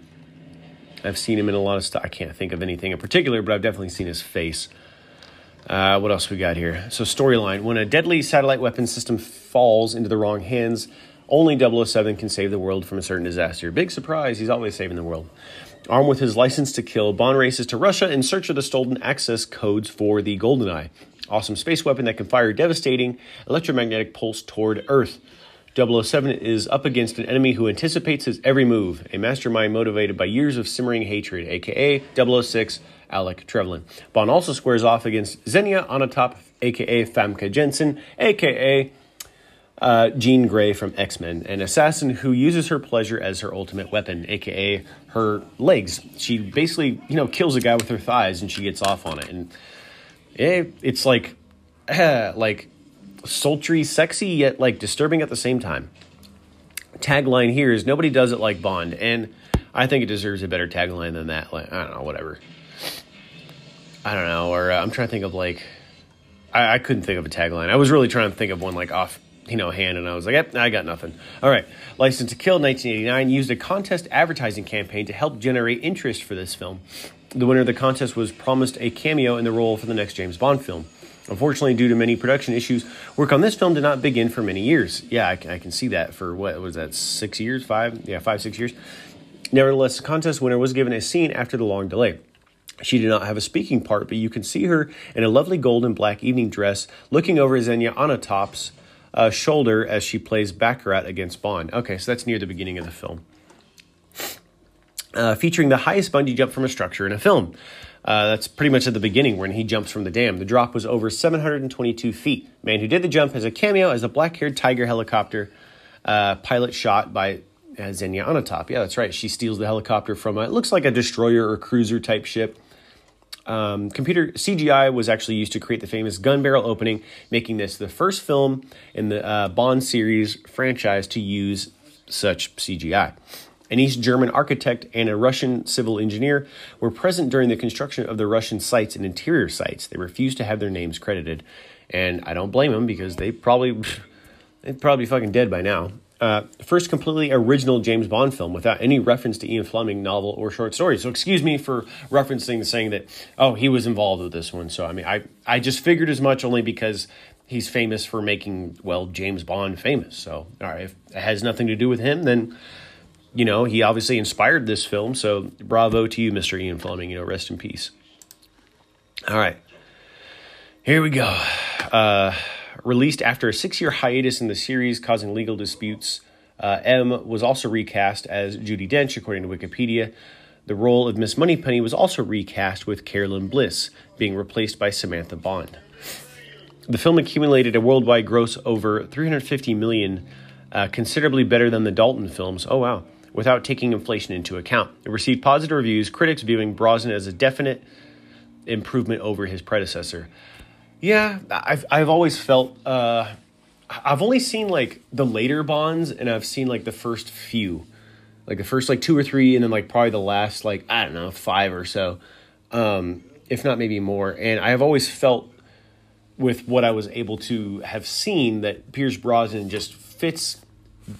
I've seen him in a lot of stuff. I can't think of anything in particular, but I've definitely seen his face. What else we got here? So storyline. When a deadly satellite weapon system falls into the wrong hands, only 007 can save the world from a certain disaster. Big surprise. He's always saving the world. Armed with his license to kill, Bond races to Russia in search of the stolen access codes for the GoldenEye, awesome space weapon that can fire a devastating electromagnetic pulse toward Earth. 007 is up against an enemy who anticipates his every move, a mastermind motivated by years of simmering hatred, a.k.a. 006 Alec Trevlin. Bond also squares off against Xenia Onatopp, a.k.a. Famke Janssen, a.k.a. Jean Grey from X-Men, an assassin who uses her pleasure as her ultimate weapon, a.k.a. her legs. She basically, kills a guy with her thighs and she gets off on it. And it's like sultry, sexy, yet like disturbing at the same time. Tagline here is nobody does it like Bond. And I think it deserves a better tagline than that. Like, I don't know, whatever. I don't know. Or I'm trying to think of I couldn't think of a tagline. I was really trying to think of one off hand, and I was like, yep, I got nothing. All right. License to Kill, 1989, used a contest advertising campaign to help generate interest for this film. The winner of the contest was promised a cameo in the role for the next James Bond film. Unfortunately, due to many production issues, work on this film did not begin for many years. Yeah, I can see that for, 5 6 years. Nevertheless, the contest winner was given a scene after the long delay. She did not have a speaking part, but you can see her in a lovely gold and black evening dress looking over Xenia Onatopp's shoulder as she plays Baccarat against Bond. Okay, so that's near the beginning of the film. Featuring the highest bungee jump from a structure in a film. That's pretty much at the beginning when he jumps from the dam. The drop was over 722 feet. Man who did the jump has a cameo as a black-haired tiger helicopter pilot shot by Xenia Onatopp. Yeah, that's right. She steals the helicopter from it looks like a destroyer or cruiser-type ship. Computer CGI was actually used to create the famous gun barrel opening, making this the first film in the Bond series franchise to use such CGI. An East German architect and a Russian civil engineer were present during the construction of the Russian sites and interior sites. They refused to have their names credited, and I don't blame them because they'd probably be fucking dead by now. First completely original James Bond film without any reference to Ian Fleming novel or short story. So excuse me for referencing saying that, oh, he was involved with this one. So, I mean, I just figured as much only because he's famous for making, James Bond famous. So, all right, if it has nothing to do with him, then, he obviously inspired this film. So bravo to you, Mr. Ian Fleming, rest in peace. All right, here we go. Released after a 6-year hiatus in the series causing legal disputes, M was also recast as Judi Dench, according to Wikipedia. The role of Miss Moneypenny was also recast with Carolyn Bliss, being replaced by Samantha Bond. The film accumulated a worldwide gross over $350 million, considerably better than the Dalton films. Oh, wow. Without taking inflation into account. It received positive reviews, critics viewing Brosnan as a definite improvement over his predecessor. Yeah, I've always felt, I've only seen, the later Bonds, and I've seen, the first few. The first, 2 or 3, and then, probably the last, I don't know, 5 or so, if not maybe more. And I've always felt, with what I was able to have seen, that Pierce Brosnan just fits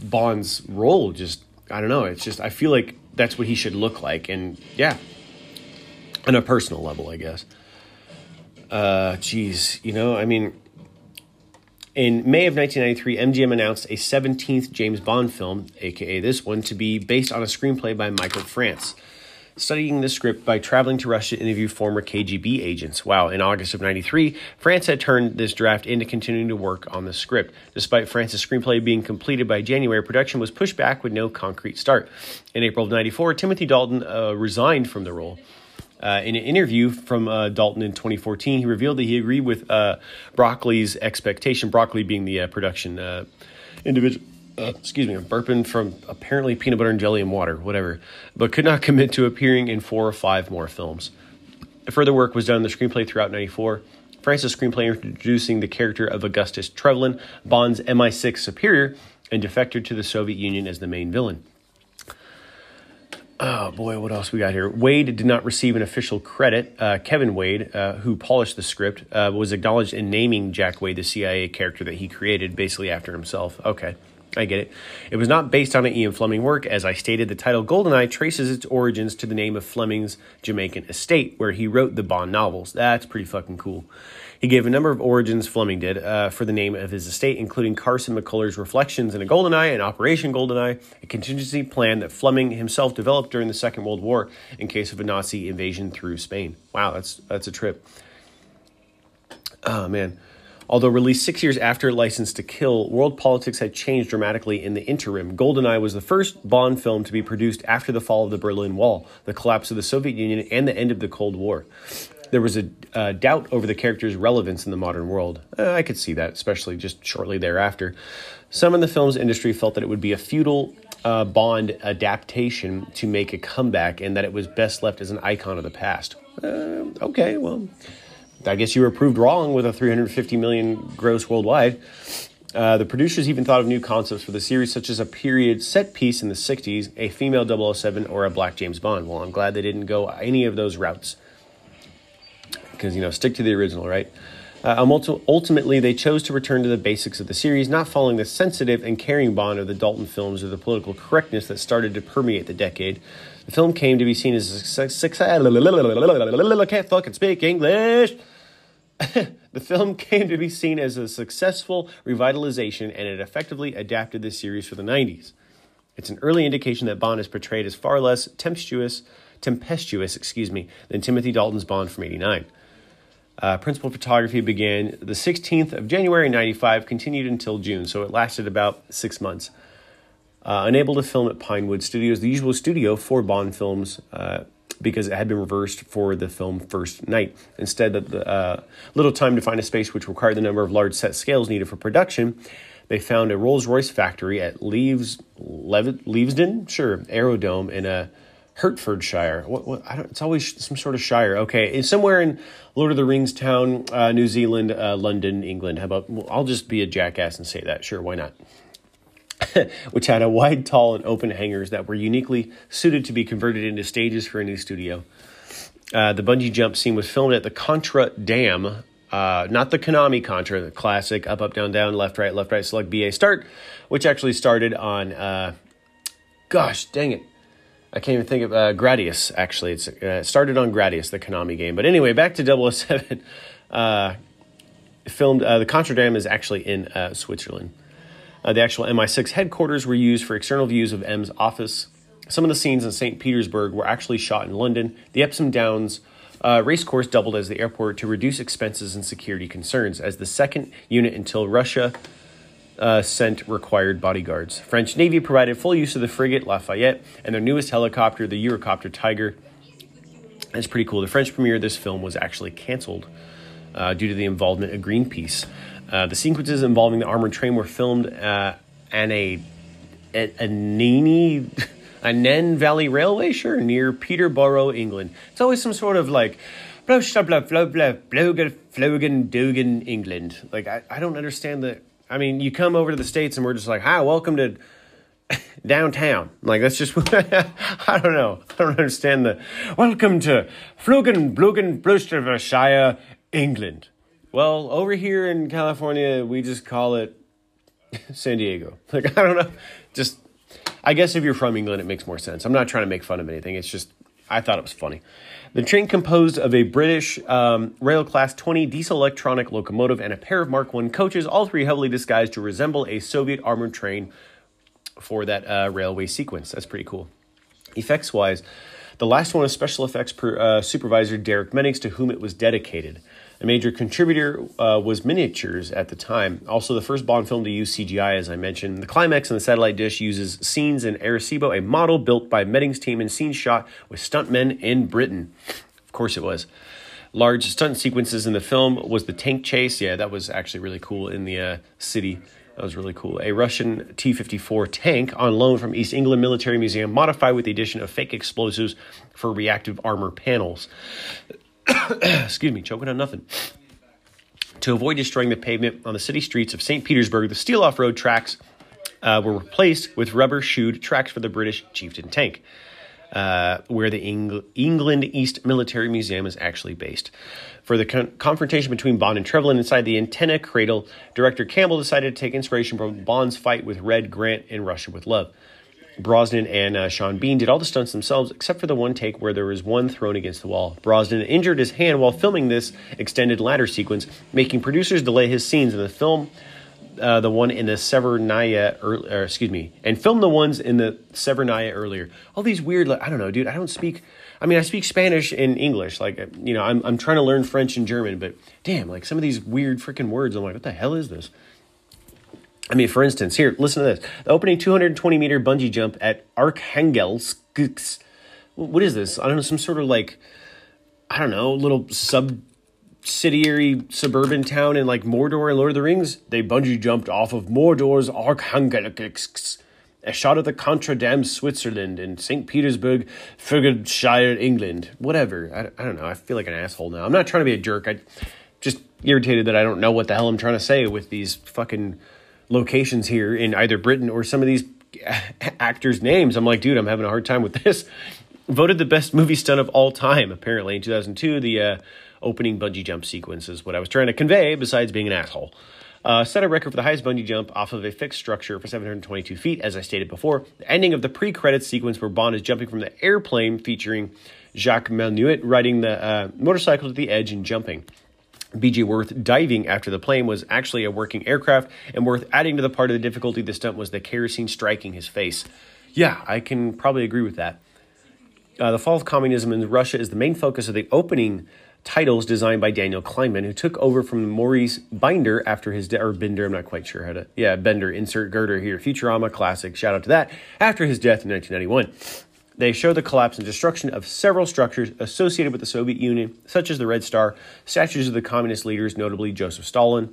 Bond's role just, I don't know, it's just, I feel like that's what he should look like. And yeah, on a personal level, I guess. Geez, you know, I mean, in May of 1993, MGM announced a 17th James Bond film, aka this one, to be based on a screenplay by Michael France. Studying the script by traveling to Russia to interview former KGB agents. Wow, in August of 93, France had turned this draft into continuing to work on the script. Despite France's screenplay being completed by January, production was pushed back with no concrete start. In April of 94, Timothy Dalton resigned from the role. In an interview from Dalton in 2014, he revealed that he agreed with Broccoli's expectation, Broccoli being the production individual. Excuse me, I'm burping from apparently peanut butter and jelly and water, whatever, but could not commit to appearing in 4 or 5 more films. Further work was done on the screenplay throughout 94. France's screenplay introducing the character of Augustus Trevelyan, Bond's MI6 superior and defector to the Soviet Union, as the main villain. Oh boy, what else we got here? Wade did not receive an official credit. Kevin Wade, who polished the script, was acknowledged in naming Jack Wade the CIA character that he created basically after himself. Okay. I get it. It was not based on an Ian Fleming work. As I stated, the title GoldenEye traces its origins to the name of Fleming's Jamaican estate, where he wrote the Bond novels. That's pretty fucking cool. He gave a number of origins, Fleming did, for the name of his estate, including Carson McCullers' reflections in A GoldenEye and Operation GoldenEye, a contingency plan that Fleming himself developed during the Second World War in case of a Nazi invasion through Spain. Wow, that's a trip. Oh, man. Although released 6 years after License to Kill, world politics had changed dramatically in the interim. GoldenEye was the first Bond film to be produced after the fall of the Berlin Wall, the collapse of the Soviet Union, and the end of the Cold War. There was a doubt over the character's relevance in the modern world. I could see that, especially just shortly thereafter. Some in the film's industry felt that it would be a futile Bond adaptation to make a comeback, and that it was best left as an icon of the past. Okay, well, I guess you were proved wrong with a $350 million gross worldwide. The producers even thought of new concepts for the series, such as a period set piece in the 60s, a female 007, or a black James Bond. Well, I'm glad they didn't go any of those routes because, you know, stick to the original, right? Ultimately, they chose to return to the basics of the series, not following the sensitive and caring Bond of the Dalton films or the political correctness that started to permeate the decade. The film came to be seen as a success. I can't fucking speak English. The film came to be seen as a successful revitalization, and it effectively adapted the series for the 90s. It's an early indication that Bond is portrayed as far less tempestuous, than Timothy Dalton's Bond from 89. Principal photography began the 16th of January, 95, continued until June, so it lasted about 6 months. Unable to film at Pinewood Studios, the usual studio for Bond films, because it had been reversed for the film First Night. Instead of the little time to find a space which required the number of large set scales needed for production, they found a Rolls-Royce factory at Leavesden? Sure, Aerodome in Hertfordshire. What? I don't, it's always some sort of shire. Okay, it's somewhere in Lord of the Rings town, New Zealand, London, England. How about, well, I'll just be a jackass and say that. Sure, why not? Which had a wide, tall, and open hangars that were uniquely suited to be converted into stages for a new studio. The bungee jump scene was filmed at the Contra Dam, not the Konami Contra, the classic up, up, down, left, right, select, BA, start, which actually started on, gosh, dang it. I can't even think of Gradius, actually. It started on Gradius, the Konami game. But anyway, back to 007. Filmed, the Contra Dam is actually in Switzerland. The actual MI6 headquarters were used for external views of M's office. Some of the scenes in St. Petersburg were actually shot in London. The Epsom Downs race course doubled as the airport to reduce expenses and security concerns as the second unit until Russia sent required bodyguards. French Navy provided full use of the frigate Lafayette and their newest helicopter, the Eurocopter Tiger. That's pretty cool. The French premiere of this film was actually canceled due to the involvement of Greenpeace. The sequences involving the armored train were filmed at a Nen Valley Railway, sure, near Peterborough, England. It's always some sort of like, blah, blah, blah, blah, blah, Flogan, Dogan, England. Like, I don't understand the, I mean, you come over to the States and we're just like, hi, welcome to downtown. Like, that's just, I don't know. I don't understand the, welcome to Flogan, Blogan, Gloucestershire, England. Well, over here in California, we just call it San Diego. Like, I don't know. Just, I guess if you're from England, it makes more sense. I'm not trying to make fun of anything. It's just, I thought it was funny. The train composed of a British Rail Class 20 diesel electronic locomotive and a pair of Mark I coaches, all three heavily disguised to resemble a Soviet armored train for that railway sequence. That's pretty cool. Effects-wise, the last one is special effects supervisor Derek Mennings, to whom it was dedicated. A major contributor was miniatures at the time. Also, the first Bond film to use CGI, as I mentioned. The climax in the satellite dish uses scenes in Arecibo, a model built by Metting's team and scenes shot with stuntmen in Britain. Of course it was. Large stunt sequences in the film was the tank chase. Yeah, that was actually really cool in the city. That was really cool. A Russian T-54 tank on loan from East England Military Museum, modified with the addition of fake explosives for reactive armor panels. Excuse me, choking on nothing. To avoid destroying the pavement on the city streets of St. Petersburg, the steel off-road tracks were replaced with rubber-shoed tracks for the British Chieftain tank, where the England East Military Museum is actually based. For the confrontation between Bond and Trevelyan inside the antenna cradle, director Campbell decided to take inspiration from Bond's fight with Red Grant in Russia with Love. Brosnan and Sean Bean did all the stunts themselves, except for the one take where there was one thrown against the wall. Brosnan injured his hand while filming this extended ladder sequence, making producers delay his scenes in the film, the one in the Severnaya, and film the ones in the Severnaya earlier. All these weird, like, I don't know, dude. I speak Spanish and English. Like, you know, I'm trying to learn French and German, but damn, like some of these weird freaking words. I'm like, what the hell is this? I mean, for instance, here, listen to this. The opening 220-meter bungee jump at Arkhangelsk. What is this? I don't know, some sort of like, I don't know, little subsidiary suburban town in like Mordor and Lord of the Rings. They bungee jumped off of Mordor's Arkhangelsk. A shot at the Contra Dam, Switzerland, and St. Petersburg, Fergardshire, England. Whatever. I don't know. I feel like an asshole now. I'm not trying to be a jerk. I'm just irritated that I don't know what the hell I'm trying to say with these fucking locations here in either Britain or some of these actors' names. I'm like, dude, I'm having a hard time with this. Voted the best movie stunt of all time, apparently, in 2002. The opening bungee jump sequence is what I was trying to convey, besides being an asshole. Set a record for the highest bungee jump off of a fixed structure for 722 feet, as I stated before. The ending of the pre-credits sequence where Bond is jumping from the airplane, featuring Jacques Melnuet riding the motorcycle to the edge and jumping. B.G. Worth diving after the plane was actually a working aircraft, and Worth adding to the part of the difficulty of the stunt was the kerosene striking his face. Yeah, I can probably agree with that. The fall of communism in Russia is the main focus of the opening titles designed by Daniel Kleinman, who took over from Maurice Binder after his death, or Bender, I'm not quite sure how to, yeah, Bender, insert girder here, Futurama classic, shout out to that, after his death in 1991. They show the collapse and destruction of several structures associated with the Soviet Union, such as the Red Star, statues of the communist leaders, notably Joseph Stalin,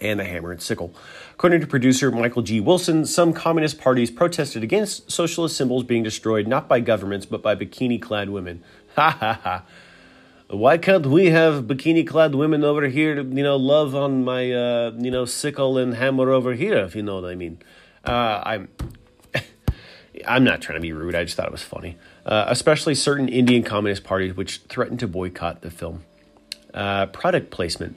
and the hammer and sickle. According to producer Michael G. Wilson, some communist parties protested against socialist symbols being destroyed, not by governments, but by bikini-clad women. Ha ha ha. Why can't we have bikini-clad women over here, you know, love on my, you know, sickle and hammer over here, if you know what I mean. I'm not trying to be rude. I just thought it was funny, especially certain Indian communist parties, which threatened to boycott the film. Product placement.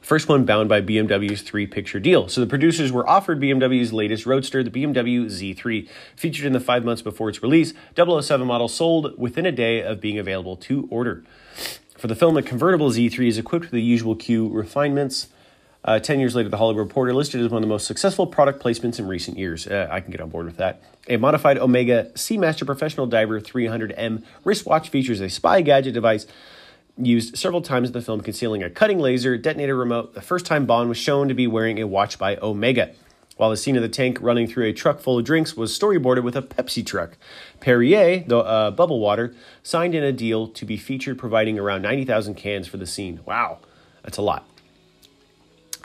First one bound by BMW's three-picture deal. So the producers were offered BMW's latest roadster, the BMW Z3, featured in the 5 months before its release. 007 model sold within a day of being available to order. For the film, a convertible Z3 is equipped with the usual Q refinements. 10 years later, The Hollywood Reporter listed as one of the most successful product placements in recent years. I can get on board with that. A modified Omega Seamaster Professional Diver 300M wristwatch features a spy gadget device used several times in the film, concealing a cutting laser, detonator remote, the first time Bond was shown to be wearing a watch by Omega. While the scene of the tank running through a truck full of drinks was storyboarded with a Pepsi truck. Perrier, the bubble water, signed in a deal to be featured, providing around 90,000 cans for the scene. Wow, that's a lot.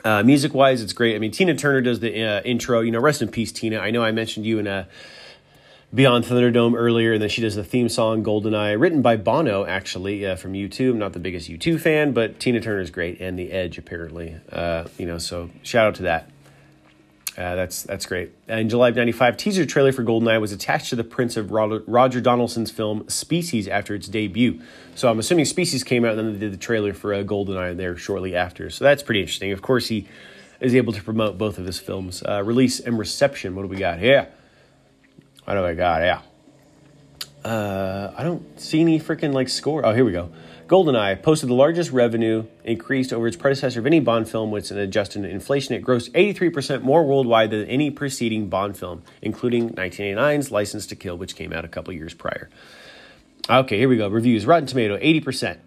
Music-wise, it's great. I mean, Tina Turner does the intro. You know, rest in peace, Tina. I know I mentioned you in Beyond Thunderdome earlier, and then she does the theme song, GoldenEye, written by Bono, actually, from U2. I'm not the biggest U2 fan, but Tina Turner's great, and The Edge, apparently. You know, so shout-out to that. That's great. In July of 1995, teaser trailer for GoldenEye was attached to the prints of Roger Donaldson's film Species after its debut. So I'm assuming Species came out and then they did the trailer for GoldenEye there shortly after. So that's pretty interesting. Of course, he is able to promote both of his films. Release and reception. What do we got here? What do I got? Yeah. I don't see any freaking like score. Oh, here we go. GoldenEye posted the largest revenue increase over its predecessor of any Bond film, which, an adjusted inflation, it grossed 83% more worldwide than any preceding Bond film, including 1989's License to Kill, which came out a couple years prior. Okay, here we go. Reviews. Rotten Tomato, 80%.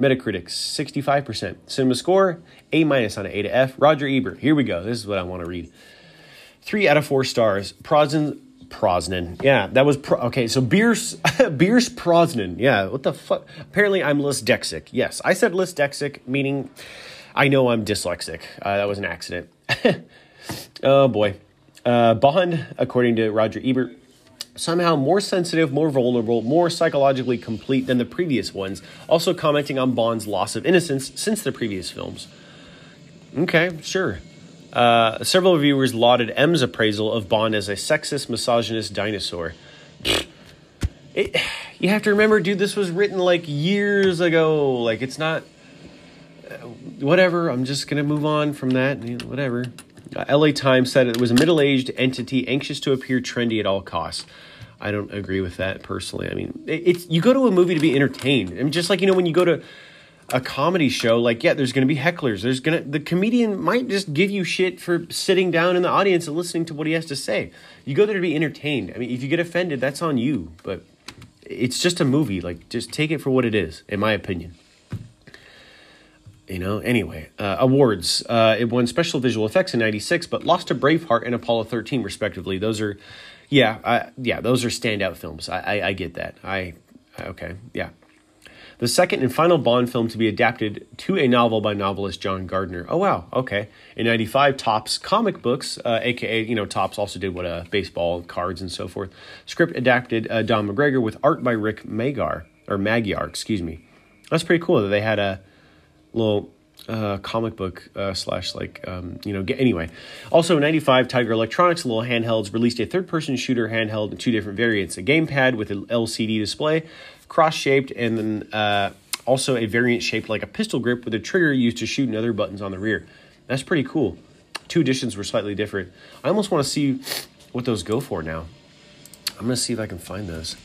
Metacritic, 65%. CinemaScore, A- on an A to F. Roger Ebert. Here we go. This is what I want to read. 3 out of 4 stars. Brosnan. Yeah, that was... So Pierce Brosnan. Yeah, what the fuck? Apparently, I'm dyslexic. Yes, I said dyslexic, meaning I know I'm dyslexic. That was an accident. Oh, boy. Bond, according to Roger Ebert, somehow more sensitive, more vulnerable, more psychologically complete than the previous ones, also commenting on Bond's loss of innocence since the previous films. Okay, sure. Several reviewers lauded M's appraisal of Bond as a sexist, misogynist dinosaur. You have to remember, dude, this was written years ago. It's not... whatever, I'm just going to move on from that. Whatever. LA Times said it was a middle-aged entity anxious to appear trendy at all costs. I don't agree with that, personally. I mean, it's you go to a movie to be entertained. I mean, just like, when you go to... a comedy show, yeah, there's going to be hecklers. The comedian might just give you shit for sitting down in the audience and listening to what he has to say. You go there to be entertained. I mean, if you get offended, that's on you, but it's just a movie. Just take it for what it is, in my opinion. Anyway, awards. It won special visual effects in 96, but lost to Braveheart and Apollo 13, respectively. Those are, those are standout films. I get that. Okay. Yeah. The second and final Bond film to be adapted to a novel by novelist John Gardner. Oh, wow. Okay. In 95, Topps Comic Books, a.k.a., Topps also did baseball, cards, and so forth. Script adapted Don McGregor with art by Rick Magyar, excuse me. That's pretty cool that they had a little comic book anyway. Also in 95, Tiger Electronics, Little Handhelds, released a third-person shooter handheld in 2 different variants. A gamepad with an LCD display, cross-shaped, and then also a variant shaped like a pistol grip with a trigger used to shoot and other buttons on the rear. That's pretty cool. 2 editions were slightly different. I almost want to see what those go for now. I'm going to see if I can find those.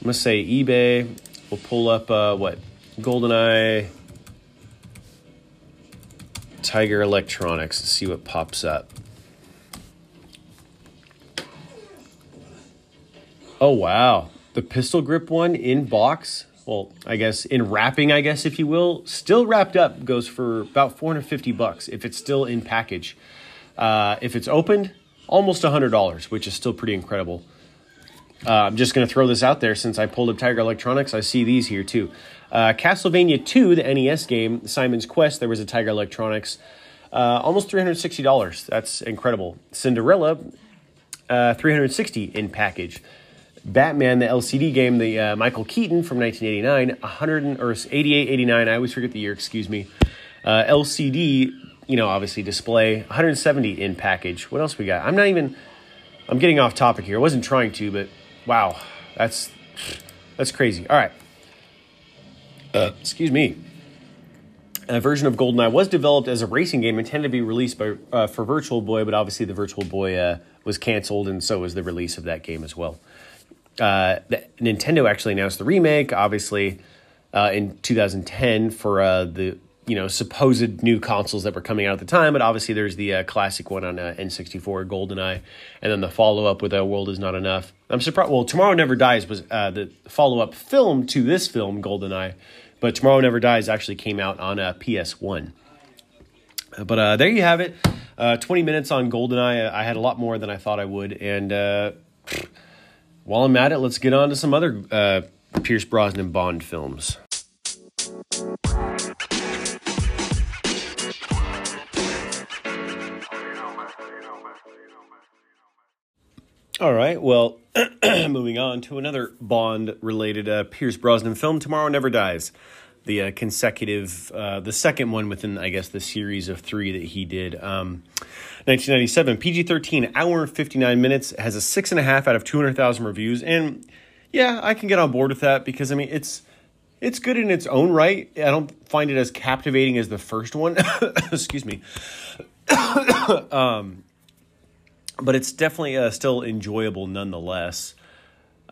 I'm going to say eBay. We'll pull up, GoldenEye, Tiger Electronics, and see what pops up. Oh, wow. The pistol grip one in box, well, I guess in wrapping, if you will, still wrapped up, goes for about $450 if it's still in package. If it's opened, almost $100, which is still pretty incredible. I'm just going to throw this out there since I pulled up Tiger Electronics. I see these here too. Castlevania 2, the NES game, Simon's Quest, there was a Tiger Electronics. Almost $360. That's incredible. Cinderella, $360 in package. Batman, the LCD game, the Michael Keaton from 1989, 89, I always forget the year, excuse me. LCD, obviously display, $170 in package. What else we got? I'm getting off topic here. I wasn't trying to, but wow, that's crazy. All right. Excuse me. A version of GoldenEye was developed as a racing game intended to be released for Virtual Boy, but obviously the Virtual Boy was canceled, and so was the release of that game as well. Nintendo actually announced the remake, obviously, in 2010 for the supposed new consoles that were coming out at the time. But obviously, there's the classic one on N64, GoldenEye, and then the follow-up with The World Is Not Enough. I'm surprised. Well, Tomorrow Never Dies was the follow-up film to this film, GoldenEye, but Tomorrow Never Dies actually came out on PS1. But there you have it. 20 minutes on GoldenEye. I had a lot more than I thought I would, and. While I'm at it, let's get on to some other Pierce Brosnan Bond films. All right, well, moving on to another Bond-related Pierce Brosnan film, Tomorrow Never Dies. The the second one within, the series of 3 that he did. 1997, PG-13, hour and 59 minutes, has a 6.5 out of 200,000 reviews. And yeah, I can get on board with that because, it's good in its own right. I don't find it as captivating as the first one. Excuse me. But it's definitely still enjoyable nonetheless.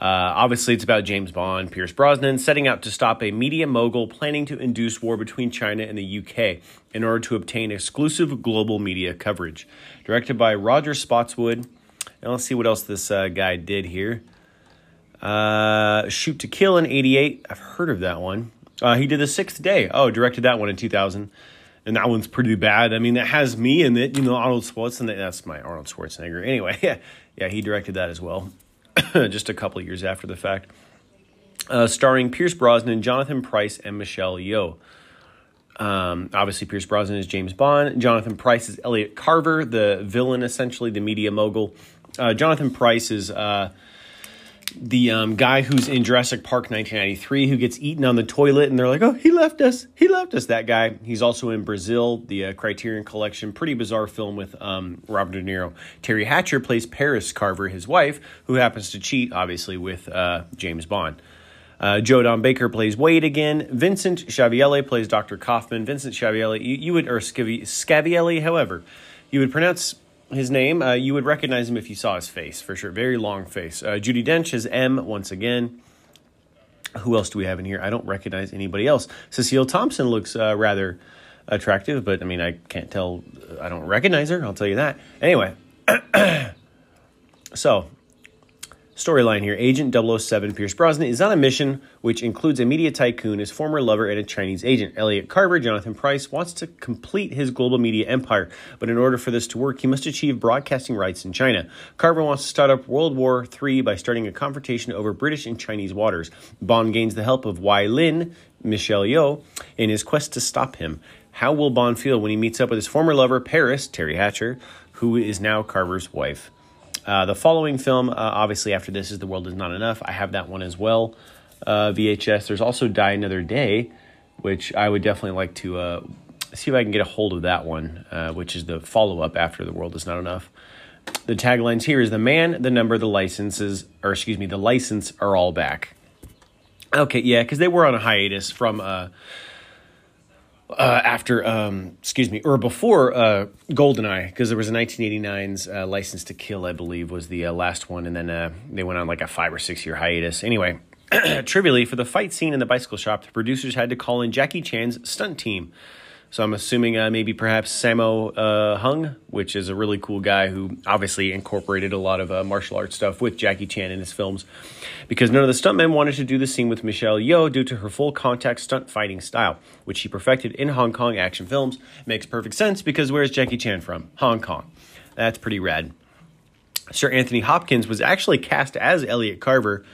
Obviously, it's about James Bond, Pierce Brosnan, setting out to stop a media mogul planning to induce war between China and the UK in order to obtain exclusive global media coverage. Directed by Roger Spotswood. And let's see what else this guy did here. Shoot to Kill in 88. I've heard of that one. He did The Sixth Day. Oh, directed that one in 2000. And that one's pretty bad. I mean, that has me in it. You know, Arnold Schwarzenegger. That's my Arnold Schwarzenegger. Anyway, yeah, he directed that as well. Just a couple years after the fact, starring Pierce Brosnan, Jonathan Pryce, and Michelle Yeoh. Obviously, Pierce Brosnan is James Bond. Jonathan Pryce is Elliot Carver, the villain, essentially the media mogul. Jonathan Pryce is the guy who's in Jurassic Park 1993 who gets eaten on the toilet, and they're like, "Oh, he left us! He left us!" That guy. He's also in Brazil, the Criterion Collection, pretty bizarre film with Robert De Niro. Terry Hatcher plays Paris Carver, his wife, who happens to cheat, obviously, with James Bond. Joe Don Baker plays Wade again. Vincent Schiavelli plays Dr. Kaufman. Vincent Schiavelli, you would, or Schiavelli, however, you would pronounce his name, you would recognize him if you saw his face, for sure. Very long face. Judi Dench is M, once again. Who else do we have in here? I don't recognize anybody else. Cecile Thompson looks rather attractive, but, I mean, I can't tell. I don't recognize her, I'll tell you that. Anyway, so, storyline here. Agent 007 Pierce Brosnan is on a mission which includes a media tycoon, his former lover, and a Chinese agent. Elliot Carver, Jonathan Pryce, wants to complete his global media empire, but in order for this to work, he must achieve broadcasting rights in China. Carver wants to start up World War III by starting a confrontation over British and Chinese waters. Bond gains the help of Wai Lin, Michelle Yeoh, in his quest to stop him. How will Bond feel when he meets up with his former lover, Paris, Terry Hatcher, who is now Carver's wife? The following film, obviously, after this is The World Is Not Enough. I have that one as well, VHS. There's also Die Another Day, which I would definitely like to see if I can get a hold of that one, which is the follow-up after The World Is Not Enough. The taglines here is the man, the number, the licenses, or excuse me, the license are all back. Okay, yeah, because they were on a hiatus from before GoldenEye, because there was a 1989's License to Kill, I believe, was the last one, and then they went on like a 5 or 6 year hiatus. Anyway, trivially, for the fight scene in the bicycle shop, the producers had to call in Jackie Chan's stunt team. So I'm assuming maybe perhaps Sammo Hung, which is a really cool guy who obviously incorporated a lot of martial arts stuff with Jackie Chan in his films, because none of the stuntmen wanted to do the scene with Michelle Yeoh due to her full contact stunt fighting style, which she perfected in Hong Kong action films. Makes perfect sense, because where's Jackie Chan from? Hong Kong. That's pretty rad. Sir Anthony Hopkins was actually cast as Elliot Carver,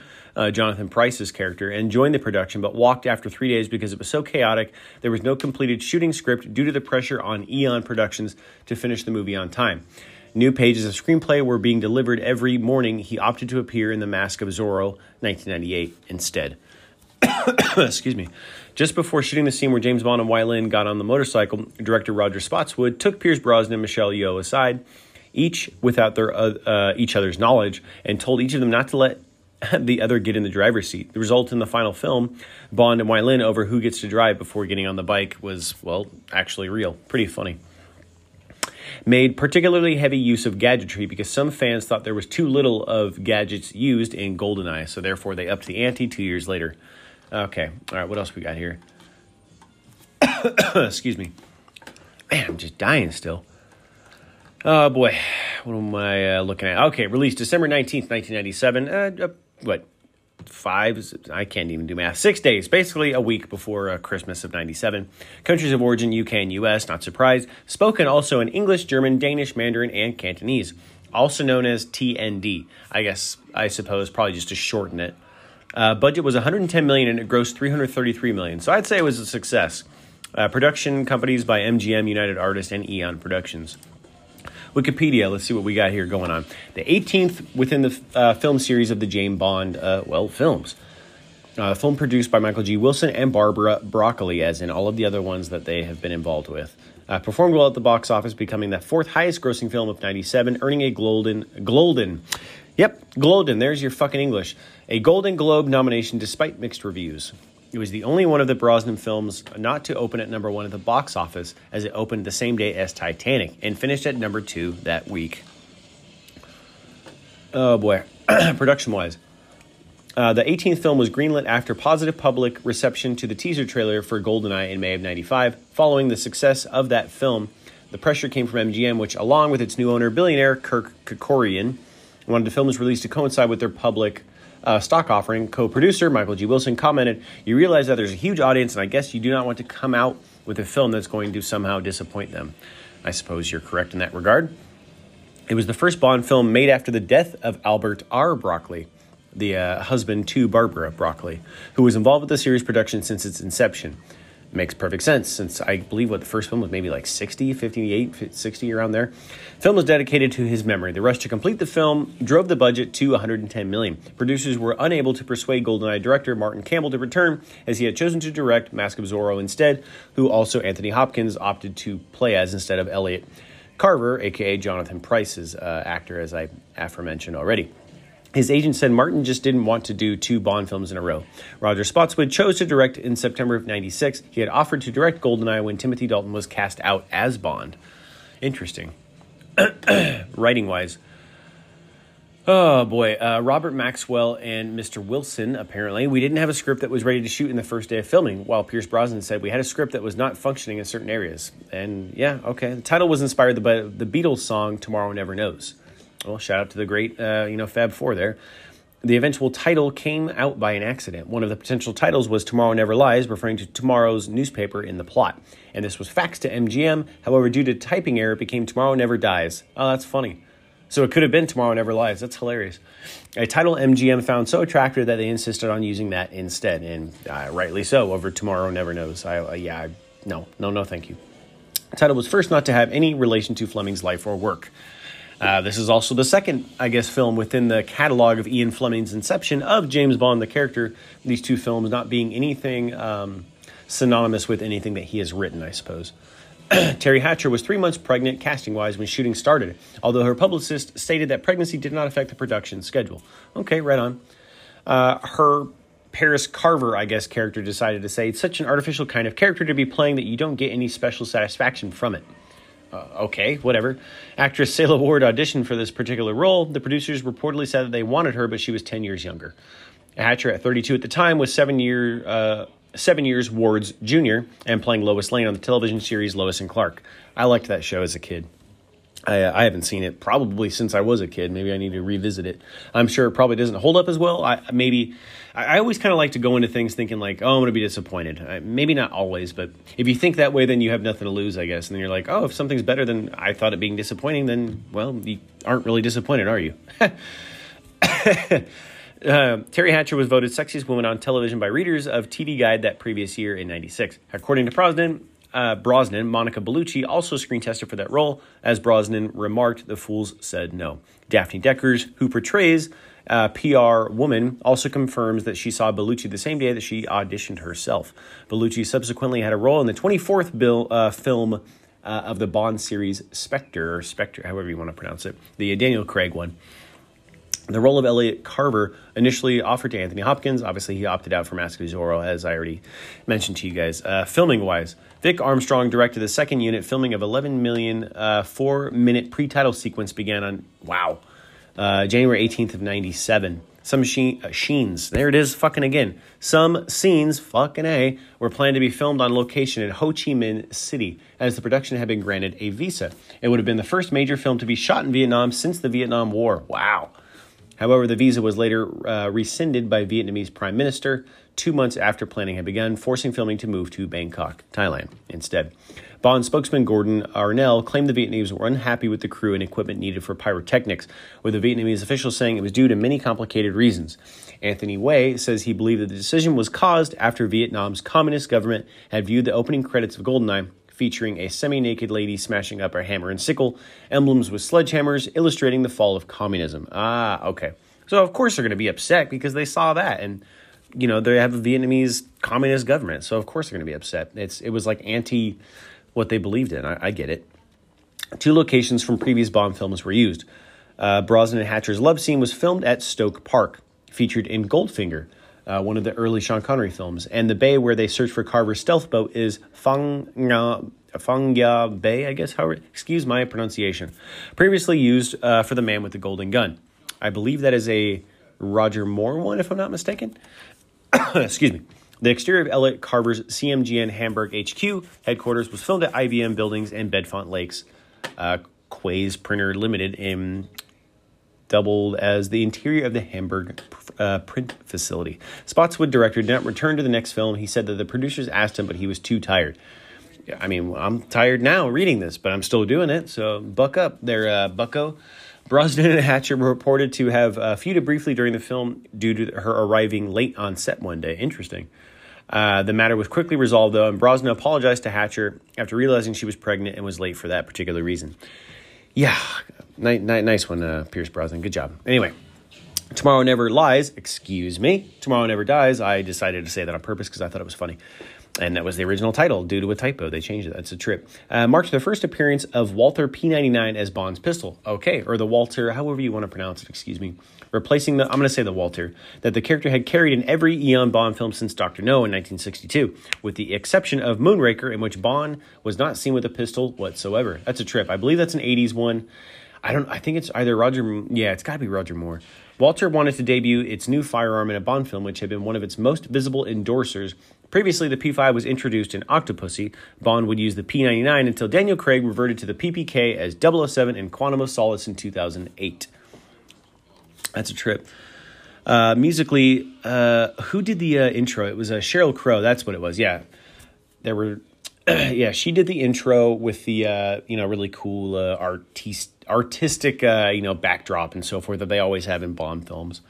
Jonathan Pryce's character, and joined the production, but walked after 3 days because it was so chaotic. There was no completed shooting script due to the pressure on Eon Productions to finish the movie on time. New pages of screenplay were being delivered every morning. He opted to appear in The Mask of Zorro, 1998, instead. Excuse me. Just before shooting the scene where James Bond and Wai Lin got on the motorcycle, director Roger Spotswood took Pierce Brosnan and Michelle Yeoh aside, each without their each other's knowledge, and told each of them not to let the other get in the driver's seat. The result in the final film, Bond and Wai Lin over who gets to drive before getting on the bike, was, well, actually real. Pretty funny. Made particularly heavy use of gadgetry because some fans thought there was too little of gadgets used in GoldenEye, so therefore they upped the ante 2 years later. Okay, all right, what else we got here? Excuse me. Man, I'm just dying still. Oh, boy. What am I looking at? Okay, released December 19th, 1997. What, 5? I can't even do math. 6 days, basically a week before Christmas of 97. Countries of origin, UK and US, not surprised. Spoken also in English, German, Danish, Mandarin, and Cantonese, also known as TND. I suppose, probably just to shorten it. Budget was $110 million, and it grossed $333 million. So I'd say it was a success. Production companies by MGM, United Artists, and Eon Productions. Wikipedia, let's see what we got here going on. The 18th within the film series of the James Bond, films. Film produced by Michael G. Wilson and Barbara Broccoli, as in all of the other ones that they have been involved with. Performed well at the box office, becoming the fourth highest grossing film of 97, earning a Golden Globe nomination despite mixed reviews. It was the only one of the Brosnan films not to open at number one at the box office, as it opened the same day as Titanic and finished at number two that week. Oh boy, production-wise. The 18th film was greenlit after positive public reception to the teaser trailer for GoldenEye in May of '95. Following the success of that film, the pressure came from MGM, which, along with its new owner, billionaire Kirk Kerkorian, wanted the film's release to coincide with their public stock offering. Co-producer Michael G. Wilson commented, "You realize that there's a huge audience, and I guess you do not want to come out with a film that's going to somehow disappoint them." I suppose you're correct in that regard. It was the first Bond film made after the death of Albert R. Broccoli, the husband to Barbara Broccoli, who was involved with the series production since its inception. Makes perfect sense, since I believe what the first film was maybe like 60, around there. The film was dedicated to his memory. The rush to complete the film drove the budget to $110 million. Producers were unable to persuade GoldenEye director Martin Campbell to return, as he had chosen to direct Mask of Zorro instead, who also Anthony Hopkins opted to play as instead of Elliot Carver, a.k.a. Jonathan Price's actor, as I aforementioned already. His agent said Martin just didn't want to do two Bond films in a row. Roger Spotswood chose to direct in September of '96. He had offered to direct GoldenEye when Timothy Dalton was cast out as Bond. Interesting. Writing-wise. Oh, boy. Robert Maxwell and Mr. Wilson, apparently. "We didn't have a script that was ready to shoot in the first day of filming," while Pierce Brosnan said, "We had a script that was not functioning in certain areas." And yeah, okay. The title was inspired by the Beatles song Tomorrow Never Knows. Well, shout out to the great, Fab Four there. The eventual title came out by an accident. One of the potential titles was Tomorrow Never Lies, referring to tomorrow's newspaper in the plot. And this was faxed to MGM. However, due to typing error, it became Tomorrow Never Dies. Oh, that's funny. So it could have been Tomorrow Never Lies. That's hilarious. A title MGM found so attractive that they insisted on using that instead. And rightly so, over Tomorrow Never Knows. No, thank you. The title was first not to have any relation to Fleming's life or work. This is also the second, film within the catalog of Ian Fleming's inception of James Bond, the character. These two films not being anything synonymous with anything that he has written, I suppose. Terry Hatcher was 3 months pregnant, casting-wise, when shooting started, although her publicist stated that pregnancy did not affect the production schedule. Okay, right on. Her Paris Carver, character decided to say, "It's such an artificial kind of character to be playing that you don't get any special satisfaction from it." Okay, whatever. Actress Sela Ward auditioned for this particular role. The producers reportedly said that they wanted her, but she was 10 years younger. Hatcher, at 32 at the time, was 7 years Ward's junior and playing Lois Lane on the television series Lois and Clark. I liked that show as a kid. I haven't seen it probably since I was a kid. Maybe I need to revisit it. I'm sure it probably doesn't hold up as well. I always kind of like to go into things thinking like, oh, I'm going to be disappointed. Maybe not always, but if you think that way, then you have nothing to lose, And then you're like, oh, if something's better than I thought it being disappointing, then, well, you aren't really disappointed, are you? Terry Hatcher was voted sexiest woman on television by readers of TV Guide that previous year in '96. According to Brosnan, Monica Bellucci also screen tested for that role. As Brosnan remarked, the fools said no. Daphne Deckers, who portrays PR woman, also confirms that she saw Bellucci the same day that she auditioned herself. Bellucci subsequently had a role in the 24th film of the Bond series Spectre, however you want to pronounce it, the Daniel Craig one. The role of Elliot Carver initially offered to Anthony Hopkins. Obviously, he opted out for Mask of Zorro, as I already mentioned to you guys. Filming-wise, Vic Armstrong directed the second unit. Filming of 11 million 4-minute pre-title sequence began on, January 18th of '97. Some scenes, were planned to be filmed on location in Ho Chi Minh City, as the production had been granted a visa. It would have been the first major film to be shot in Vietnam since the Vietnam War. Wow. However, the visa was later rescinded by Vietnamese Prime Minister 2 months after planning had begun, forcing filming to move to Bangkok, Thailand, instead. Bond spokesman Gordon Arnell claimed the Vietnamese were unhappy with the crew and equipment needed for pyrotechnics, with the Vietnamese officials saying it was due to many complicated reasons. Anthony Way says he believed that the decision was caused after Vietnam's communist government had viewed the opening credits of GoldenEye, featuring a semi-naked lady smashing up her hammer and sickle, emblems with sledgehammers, illustrating the fall of communism. Ah, okay. So, of course, they're going to be upset because they saw that. And, they have a Vietnamese communist government. So, of course, they're going to be upset. It was like anti what they believed in. I get it. Two locations from previous Bond films were used. Brosnan and Hatcher's love scene was filmed at Stoke Park, featured in Goldfinger. one of the early Sean Connery films. And the bay where they search for Carver's stealth boat is Fangya Bay, I guess. Excuse my pronunciation. Previously used for The Man with the Golden Gun. I believe that is a Roger Moore one, if I'm not mistaken. Excuse me. The exterior of Elliot Carver's CMGN Hamburg HQ headquarters was filmed at IBM Buildings and Bedfont Lakes, Quays Printer Limited, in doubled as the interior of the Hamburg print facility. Spotswood director did not return to the next film. He said that the producers asked him, but he was too tired. I mean, I'm tired now reading this, but I'm still doing it, so buck up there, bucko. Brosnan and Hatcher were reported to have feuded briefly during the film due to her arriving late on set one day. Interesting. The matter was quickly resolved, though, and Brosnan apologized to Hatcher after realizing she was pregnant and was late for that particular reason. Yeah, nice one, Pierce Brosnan. Good job. Anyway, Tomorrow Never Lies, excuse me, Tomorrow Never Dies. I decided to say that on purpose because I thought it was funny. And that was the original title due to a typo. They changed it. That's a trip. Marked the first appearance of Walther P99 as Bond's pistol. Okay, or the Walther, however you want to pronounce it, excuse me. Replacing the, I'm going to say the Walther, that the character had carried in every Eon Bond film since Dr. No in 1962, with the exception of Moonraker, in which Bond was not seen with a pistol whatsoever. That's a trip. I believe that's an 80s one. I think it's either Roger, yeah, it's got to be Roger Moore. Walther wanted to debut its new firearm in a Bond film, which had been one of its most visible endorsers. Previously, the P5 was introduced in Octopussy. Bond would use the P99 until Daniel Craig reverted to the PPK as 007 in Quantum of Solace in 2008. That's a trip. Musically, who did the intro? It was Sheryl Crow. That's what it was. Yeah, there were. Yeah, she did the intro with the really cool artistic backdrop and so forth that they always have in Bond films.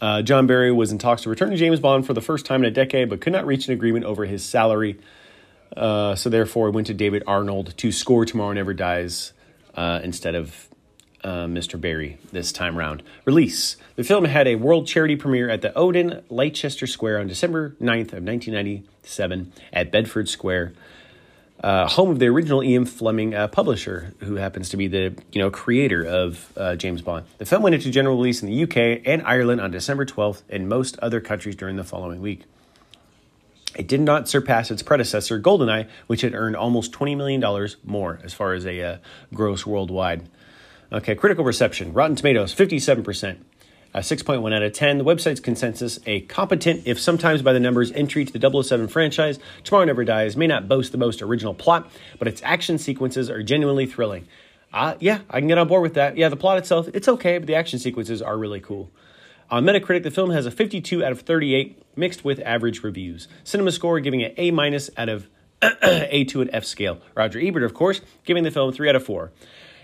John Barry was in talks to return to James Bond for the first time in a decade, but could not reach an agreement over his salary. So therefore went to David Arnold to score Tomorrow Never Dies instead of Mr. Barry this time round. Release. The film had a world charity premiere at the Odeon, Leicester Square on December 9th of 1997 at Bedford Square, home of the original Ian Fleming publisher, who happens to be the creator of James Bond. The film went into general release in the UK and Ireland on December 12th and most other countries during the following week. It did not surpass its predecessor, GoldenEye, which had earned almost $20 million more as far as a gross worldwide. Okay, critical reception. Rotten Tomatoes, 57%. 6.1 out of 10. The website's consensus, a competent, if sometimes by the numbers, entry to the 007 franchise. Tomorrow Never Dies may not boast the most original plot, but its action sequences are genuinely thrilling. Yeah, I can get on board with that. Yeah, the plot itself, it's okay, but the action sequences are really cool. On Metacritic, the film has a 52 out of 38, mixed with average reviews. Cinema Score giving it A- out of A2 and F scale. Roger Ebert, of course, giving the film 3 out of 4.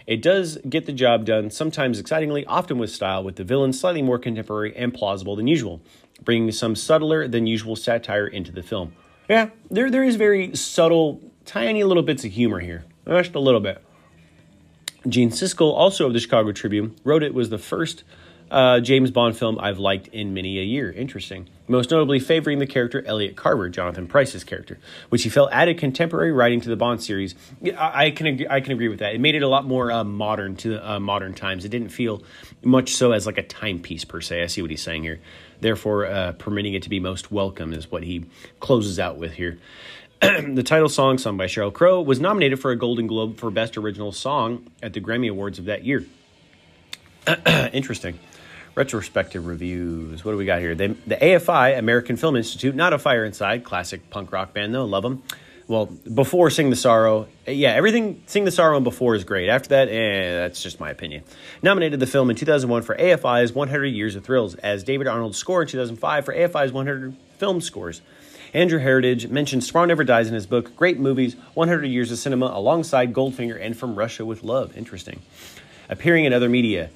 It does get the job done, sometimes excitingly, often with style, with the villain slightly more contemporary and plausible than usual, bringing some subtler than usual satire into the film. Yeah, there is very subtle, tiny little bits of humor here. Just a little bit. Gene Siskel, also of the Chicago Tribune, wrote it was the first James Bond film I've liked in many a year. Interesting. Most notably favoring the character Elliot Carver, Jonathan Price's character, which he felt added contemporary writing to the Bond series. I can agree with that. It made it a lot more modern to modern times. It didn't feel much so as like a timepiece per se. I see what he's saying here. Therefore, permitting it to be most welcome is what he closes out with here. The title song, sung by Sheryl Crow, was nominated for a Golden Globe for Best Original Song at the Grammy Awards of that year. Interesting. Retrospective reviews. What do we got here? The AFI, American Film Institute, not a fire inside. Classic punk rock band, though. Love them. Well, before Sing the Sorrow. Yeah, everything Sing the Sorrow and before is great. After that, that's just my opinion. Nominated the film in 2001 for AFI's 100 Years of Thrills, as David Arnold's score in 2005 for AFI's 100 Film Scores. Andrew Heritage mentions Tomorrow Never Dies in his book, Great Movies, 100 Years of Cinema, alongside Goldfinger and From Russia with Love. Interesting. Appearing in other media.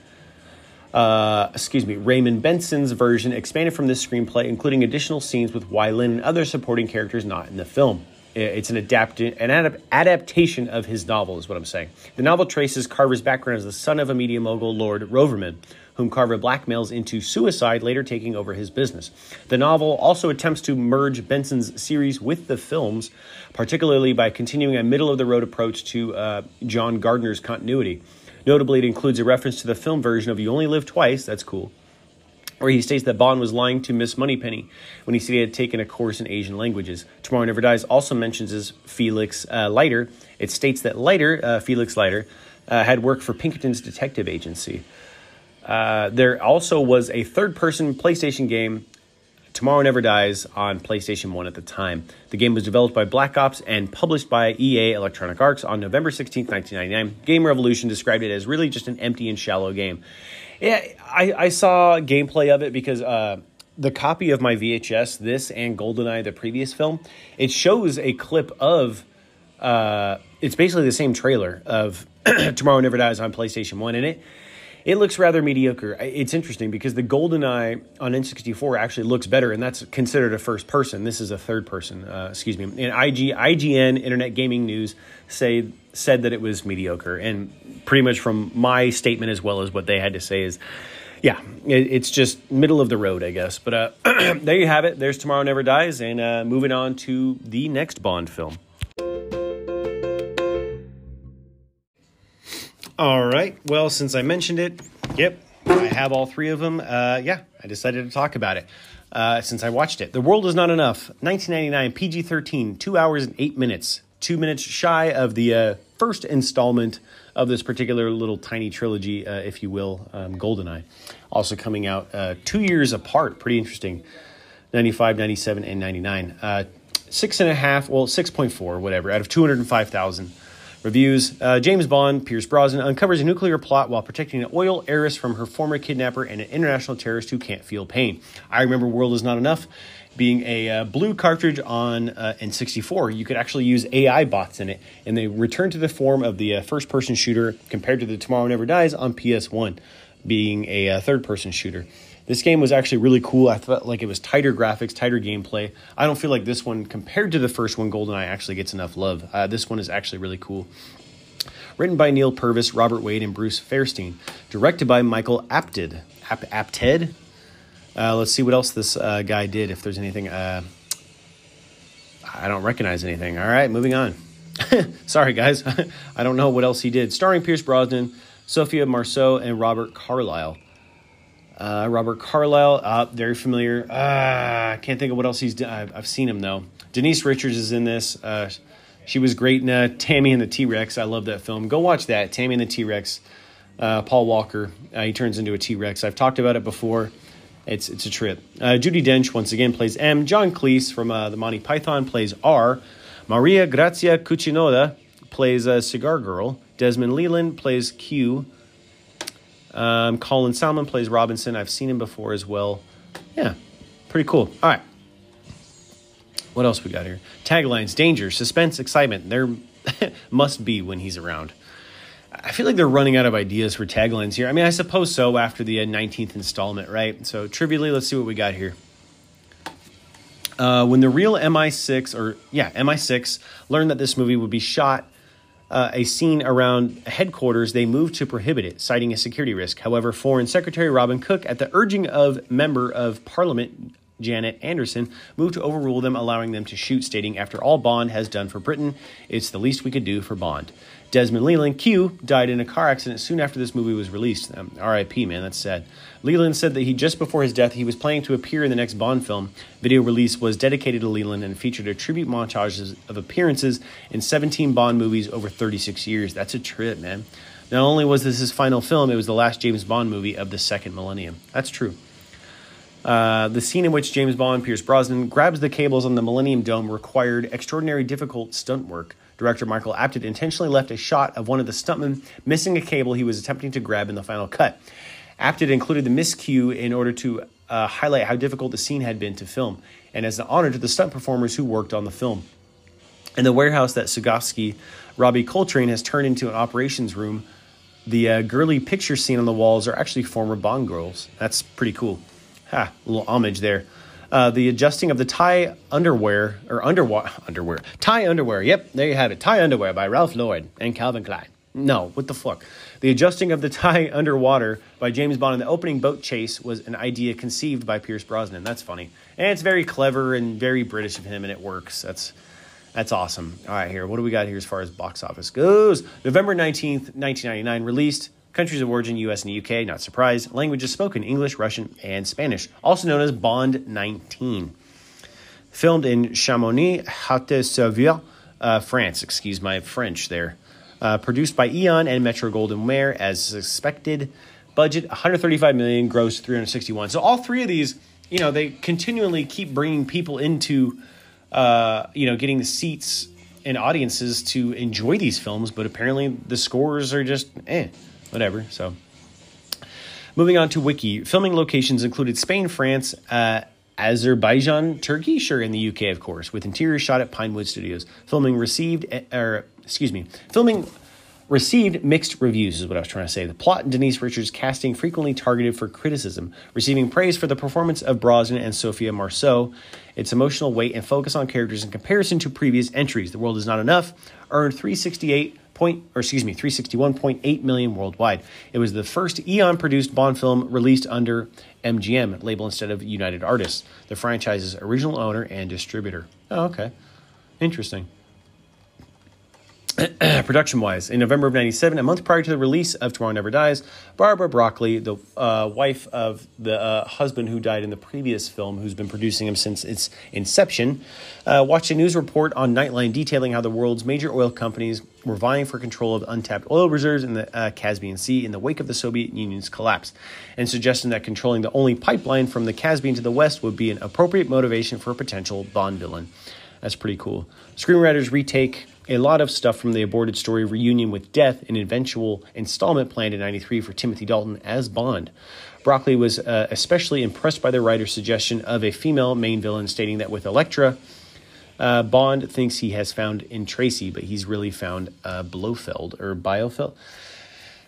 Raymond Benson's version expanded from this screenplay, including additional scenes with Wyland and other supporting characters not in the film. It's an adaptation of his novel, is what I'm saying. The novel traces Carver's background as the son of a media mogul, Lord Roverman, whom Carver blackmails into suicide, later taking over his business. The novel also attempts to merge Benson's series with the films, particularly by continuing a middle-of-the-road approach to John Gardner's continuity. Notably, it includes a reference to the film version of You Only Live Twice, that's cool, where he states that Bond was lying to Miss Moneypenny when he said he had taken a course in Asian languages. Tomorrow Never Dies also mentions as Felix Leiter. It states that Leiter, Felix Leiter, had worked for Pinkerton's detective agency. There also was a third-person PlayStation game, Tomorrow Never Dies, on PlayStation 1 at the time. The game was developed by Black Ops and published by EA Electronic Arts on November 16, 1999. Game Revolution described it as really just an empty and shallow game. Yeah, I saw gameplay of it because the copy of my VHS, this and GoldenEye, the previous film, it shows a clip of... it's basically the same trailer of Tomorrow Never Dies on PlayStation 1, and it looks rather mediocre. It's interesting because the GoldenEye on N64 actually looks better, and that's considered a first person. This is a third person, excuse me. And IGN, Internet Gaming News, said that it was mediocre, and pretty much from my statement as well as what they had to say is, yeah, it's just middle of the road, I guess. But there you have it. There's Tomorrow Never Dies, and moving on to the next Bond film. All right. Well, since I mentioned it, yep, I have all three of them. Yeah, I decided to talk about it since I watched it. The World Is Not Enough, 1999, PG-13, 2 hours and 8 minutes. 2 minutes shy of the first installment of this particular little tiny trilogy, if you will, GoldenEye. Also coming out 2 years apart. Pretty interesting. 95, 97, and 99. 6.4, whatever, out of 205,000. Reviews. James Bond, Pierce Brosnan, uncovers a nuclear plot while protecting an oil heiress from her former kidnapper and an international terrorist who can't feel pain. I remember World Is Not Enough being a blue cartridge on N64. You could actually use AI bots in it, and they return to the form of the first-person shooter compared to the Tomorrow Never Dies on PS1 being a third-person shooter. This game was actually really cool. I felt like it was tighter graphics, tighter gameplay. I don't feel like this one, compared to the first one, GoldenEye, actually gets enough love. This one is actually really cool. Written by Neil Purvis, Robert Wade, and Bruce Fairstein. Directed by Michael Apted. Apted? Let's see what else this guy did, if there's anything. I don't recognize anything. All right, moving on. Sorry, guys. I don't know what else he did. Starring Pierce Brosnan, Sophia Marceau, and Robert Carlyle. Robert Carlyle, very familiar. I can't think of what else he's done. I've seen him, though. Denise Richards is in this. She was great in Tammy and the T-Rex. I love that film. Go watch that, Tammy and the T-Rex. Paul Walker, he turns into a T-Rex. I've talked about it before. It's a trip. Judi Dench, once again, plays M. John Cleese from the Monty Python plays R. Maria Grazia Cucinotta plays Cigar Girl. Desmond Llewellyn plays Q. Colin Salmon plays Robinson. I've seen him before as well. Yeah, pretty cool. All right. What else we got here? Taglines, danger, suspense, excitement. There must be when he's around. I feel like they're running out of ideas for taglines here. I mean, I suppose so after the 19th installment, right? So trivially, let's see what we got here. When the real MI6 learned that this movie would be shot a scene around headquarters, they moved to prohibit it, citing a security risk. However, Foreign Secretary Robin Cook, at the urging of Member of Parliament Janet Anderson, moved to overrule them, allowing them to shoot, stating, "After all Bond has done for Britain, it's the least we could do for Bond." Desmond Llewellyn, Q, died in a car accident soon after this movie was released. R.I.P., man, that's sad. Leland said that just before his death, he was planning to appear in the next Bond film. Video release was dedicated to Leland and featured a tribute montage of appearances in 17 Bond movies over 36 years. That's a trip, man. Not only was this his final film, it was the last James Bond movie of the second millennium. That's true. The scene in which James Bond, Pierce Brosnan, grabs the cables on the Millennium Dome required extraordinary difficult stunt work. Director Michael Apted intentionally left a shot of one of the stuntmen missing a cable he was attempting to grab in the final cut. Apted included the miscue in order to highlight how difficult the scene had been to film, and as an honor to the stunt performers who worked on the film. In the warehouse that Sugawski, Robbie Coltrane, has turned into an operations room, the girly picture scene on the walls are actually former Bond girls. That's pretty cool. Ha, a little homage there. The adjusting of the tie underwear. Yep, there you have it. Tie underwear by Ralph Lauren and Calvin Klein. No, what the fuck? The adjusting of the tie underwater by James Bond in the opening boat chase was an idea conceived by Pierce Brosnan. That's funny. And it's very clever and very British of him, and it works. That's awesome. All right, here. What do we got here as far as box office goes? November 19th, 1999, released. Countries of origin, US and UK, not surprised. Languages spoken, English, Russian, and Spanish. Also known as Bond 19. Filmed in Chamonix, Haute-Savoie, France. Excuse my French there. Produced by Eon and Metro-Goldwyn-Mayer as expected. Budget, $135 million, gross, $361. So all three of these, you know, they continually keep bringing people into, you know, getting the seats and audiences to enjoy these films. But apparently the scores are just, whatever. So moving on to Wiki. Filming locations included Spain, France, Azerbaijan, Turkey, sure, in the UK, of course, with interior shot at Pinewood Studios. Filming received mixed reviews, is what I was trying to say. The plot and Denise Richards' casting frequently targeted for criticism, receiving praise for the performance of Brosnan and Sophia Marceau. Its emotional weight and focus on characters in comparison to previous entries. The World Is Not Enough earned 361.8 million worldwide. It was the first Eon-produced Bond film released under MGM label instead of United Artists, the franchise's original owner and distributor. Oh, okay. Interesting. Production-wise, in November of 97, a month prior to the release of Tomorrow Never Dies, Barbara Broccoli, the wife of the husband who died in the previous film, who's been producing him since its inception, watched a news report on Nightline detailing how the world's major oil companies were vying for control of untapped oil reserves in the Caspian Sea in the wake of the Soviet Union's collapse, and suggesting that controlling the only pipeline from the Caspian to the West would be an appropriate motivation for a potential Bond villain. That's pretty cool. Screenwriters retake a lot of stuff from the aborted story Reunion with Death, an eventual installment planned in 93 for Timothy Dalton as Bond. Broccoli was especially impressed by the writer's suggestion of a female main villain, stating that with Elektra, Bond thinks he has found in Tracy, but he's really found Blofeld or Biofeld.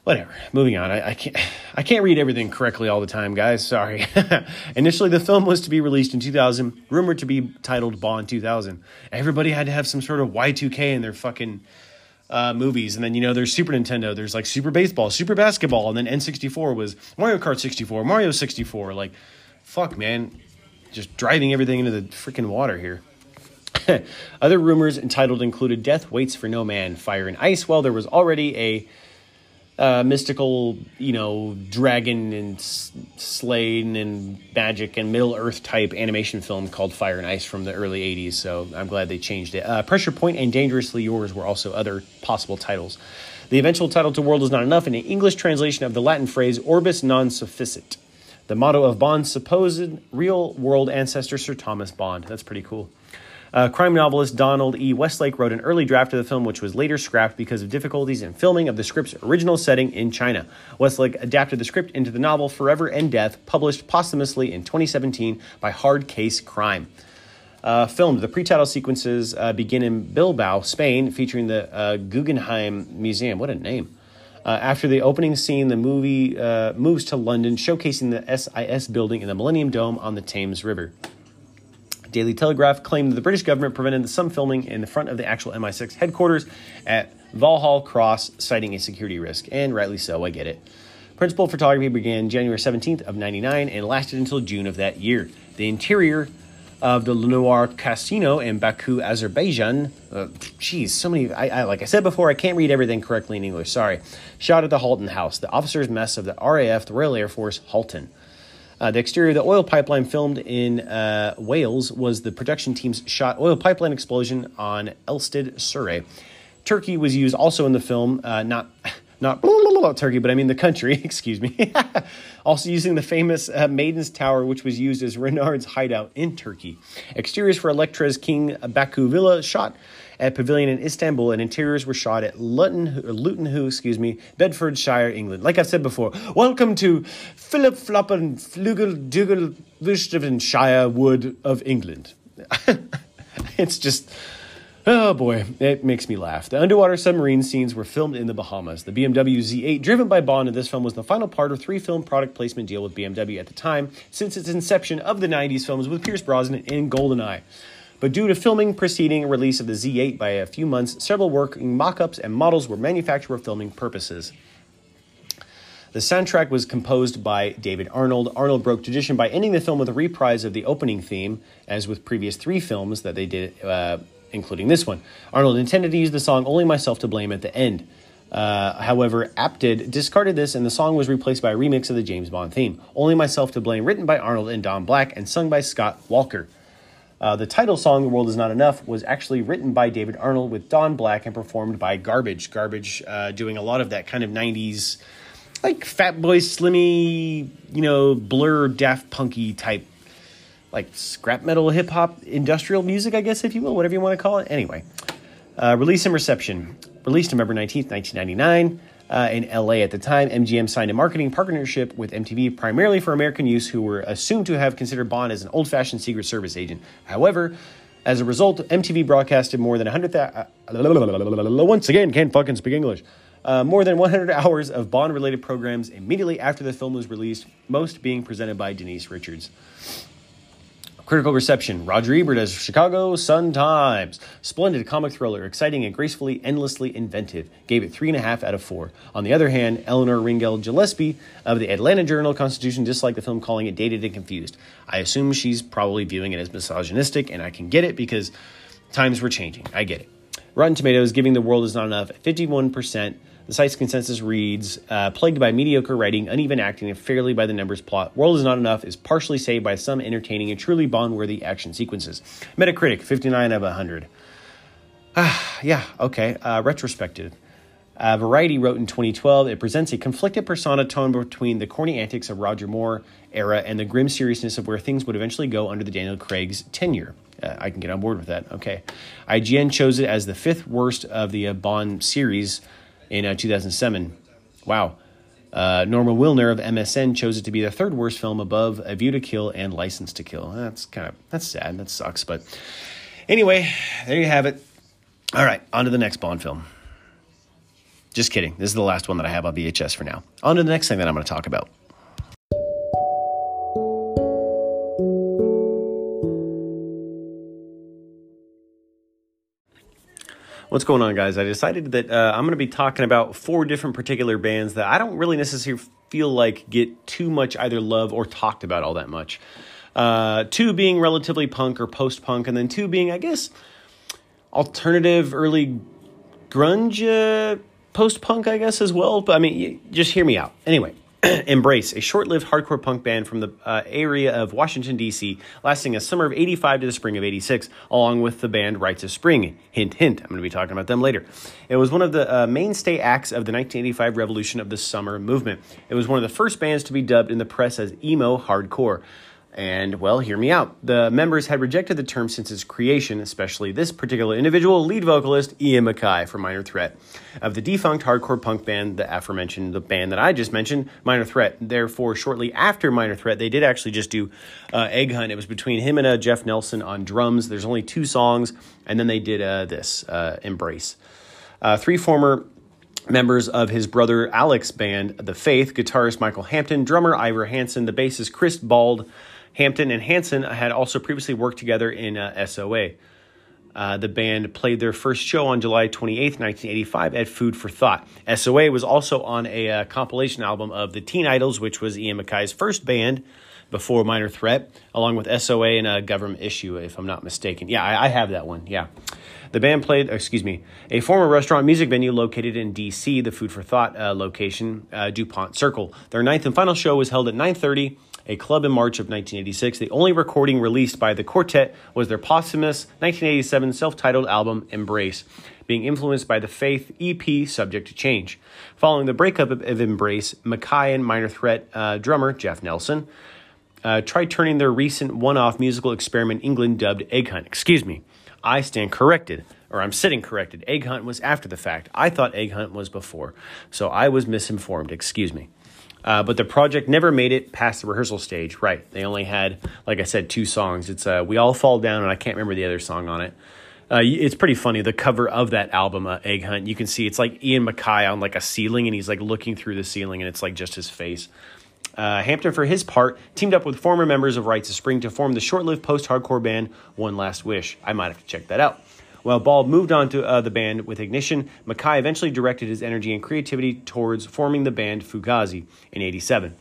Whatever. Moving on. I can't read everything correctly all the time, guys. Sorry. Initially, the film was to be released in 2000, rumored to be titled Bond 2000. Everybody had to have some sort of Y2K in their fucking movies. And then, you know, there's Super Nintendo. There's like Super Baseball, Super Basketball. And then N64 was Mario Kart 64, Mario 64. Like, fuck, man. Just driving everything into the freaking water here. Other rumors entitled included Death Waits for No Man, Fire and Ice. Well, there was already a mystical, you know, dragon and slaying and magic and Middle-earth type animation film called Fire and Ice from the early 80s, so I'm glad they changed it. Pressure Point and Dangerously Yours were also other possible titles. The eventual title to World Is Not Enough in an English translation of the Latin phrase Orbis Non Sufficit, the motto of Bond's supposed real-world ancestor Sir Thomas Bond. That's pretty cool. Crime novelist Donald E. Westlake wrote an early draft of the film, which was later scrapped because of difficulties in filming of the script's original setting in China. Westlake adapted the script into the novel Forever and Death, published posthumously in 2017 by Hard Case Crime. Filmed, the pre-title sequences begin in Bilbao, Spain, featuring the Guggenheim Museum. What a name. After the opening scene, the movie moves to London, showcasing the SIS building and the Millennium Dome on the Thames River. Daily Telegraph claimed that the British government prevented some filming in the front of the actual MI6 headquarters at Valhall Cross, citing a security risk. And rightly so, I get it. Principal photography began January 17th of 99 and lasted until June of that year. The interior of the Lenoir Casino in Baku, Azerbaijan. So many. Like I said before, I can't read everything correctly in English. Sorry. Shot at the Halton House, the officers' mess of the RAF, the Royal Air Force, Halton. The exterior of the oil pipeline filmed in Wales was the production team's shot oil pipeline explosion on Elsted, Surrey. Turkey was used also in the film, not blah, blah, blah, Turkey, but I mean the country, excuse me. Also using the famous Maiden's Tower, which was used as Renard's hideout in Turkey. Exteriors for Electra's King Baku Villa shot at Pavilion in Istanbul, and interiors were shot at Luton, Bedfordshire, England. Like I've said before, welcome to Philip Floppen Flugel Dugel Wishdenshire Wood of England. It's just... oh boy, it makes me laugh. The underwater submarine scenes were filmed in the Bahamas. The BMW Z8 driven by Bond in this film was the final part of three-film product placement deal with BMW at the time since its inception of the 90s films with Pierce Brosnan in GoldenEye. But due to filming preceding release of the Z8 by a few months, several working mock-ups and models were manufactured for filming purposes. The soundtrack was composed by David Arnold. Arnold broke tradition by ending the film with a reprise of the opening theme, as with previous three films that they did, including this one. Arnold intended to use the song Only Myself to Blame at the end. However, Apted discarded this, and the song was replaced by a remix of the James Bond theme, Only Myself to Blame, written by Arnold and Don Black and sung by Scott Walker. The title song, The World Is Not Enough, was actually written by David Arnold with Don Black and performed by Garbage. Garbage doing a lot of that kind of 90s, like Fat Boy Slimmy, you know, Blur, Daft Punky type, like scrap metal, hip-hop, industrial music, I guess, if you will, whatever you want to call it. Anyway, release and reception. Released November 19th, 1999 in L.A. at the time, MGM signed a marketing partnership with MTV primarily for American youths who were assumed to have considered Bond as an old-fashioned Secret Service agent. However, as a result, MTV broadcasted more than 100 hours of Bond-related programs immediately after the film was released, most being presented by Denise Richards. Critical reception. Roger Ebert as Chicago Sun-Times. Splendid comic thriller, exciting and gracefully, endlessly inventive. Gave it 3.5 out of 4. On the other hand, Eleanor Ringel Gillespie of the Atlanta Journal-Constitution disliked the film, calling it dated and confused. I assume she's probably viewing it as misogynistic, and I can get it because times were changing. I get it. Rotten Tomatoes giving The World Is Not Enough at 51%. The site's consensus reads, plagued by mediocre writing, uneven acting, and fairly by the numbers plot, World Is Not Enough is partially saved by some entertaining and truly Bond-worthy action sequences. Metacritic, 59 out of 100. Yeah, okay. Retrospective. Variety wrote in 2012, it presents a conflicted persona tone between the corny antics of Roger Moore era and the grim seriousness of where things would eventually go under the Daniel Craig's tenure. I can get on board with that. Okay. IGN chose it as the fifth worst of the Bond series in 2007. Wow. Norma Wilner of MSN chose it to be the third worst film above A View to Kill and License to Kill. That's sad. That sucks. But anyway, there you have it. All right, on to the next Bond film. Just kidding. This is the last one that I have on VHS for now. On to the next thing that I'm going to talk about. What's going on, guys? I decided that I'm going to be talking about four different particular bands that I don't really necessarily feel like get too much either love or talked about all that much. Two being relatively punk or post-punk, and then two being, I guess, alternative, early grunge, post-punk, I guess, as well. But I mean, just hear me out. Anyway, Embrace, a short-lived hardcore punk band from the area of Washington, D.C., lasting a summer of 85 to the spring of 86, along with the band Rites of Spring. Hint, hint. I'm going to be talking about them later. It was one of the mainstay acts of the 1985 revolution of the summer movement. It was one of the first bands to be dubbed in the press as emo hardcore. And, well, hear me out. The members had rejected the term since its creation, especially this particular individual, lead vocalist Ian Mackay from Minor Threat. Of the defunct hardcore punk band, the aforementioned, the band that I just mentioned, Minor Threat. Therefore, shortly after Minor Threat, they did actually just do Egg Hunt. It was between him and Jeff Nelson on drums. There's only two songs, and then they did Embrace. Three former members of his brother Alex's band, The Faith, guitarist Michael Hampton, drummer Ivor Hansen, the bassist Chris Bald. Hampton and Hansen had also previously worked together in SOA. The band played their first show on July 28th, 1985 at Food for Thought. SOA was also on a compilation album of the Teen Idols, which was Ian Mackay's first band before Minor Threat, along with SOA and a Government Issue, if I'm not mistaken. Yeah, I have that one, yeah. The band played, a former restaurant music venue located in D.C., the Food for Thought location, DuPont Circle. Their ninth and final show was held at 9:30. A club in March of 1986. The only recording released by the quartet was their posthumous 1987 self-titled album, Embrace, being influenced by the Faith EP, Subject to Change. Following the breakup of Embrace, Mackay and Minor Threat drummer Jeff Nelson tried turning their recent one-off musical experiment in England dubbed Egg Hunt. I'm sitting corrected. Egg Hunt was after the fact. I thought Egg Hunt was before, so I was misinformed. But the project never made it past the rehearsal stage. Right. They only had, like I said, two songs. It's We All Fall Down, and I can't remember the other song on it. It's pretty funny, the cover of that album, Egg Hunt. You can see it's like Ian Mackay on like a ceiling, and he's like looking through the ceiling, and it's like just his face. Hampton, for his part, teamed up with former members of Rites of Spring to form the short-lived post-hardcore band One Last Wish. I might have to check that out. While Bald moved on to the band with Ignition, Mackay eventually directed his energy and creativity towards forming the band Fugazi in 87.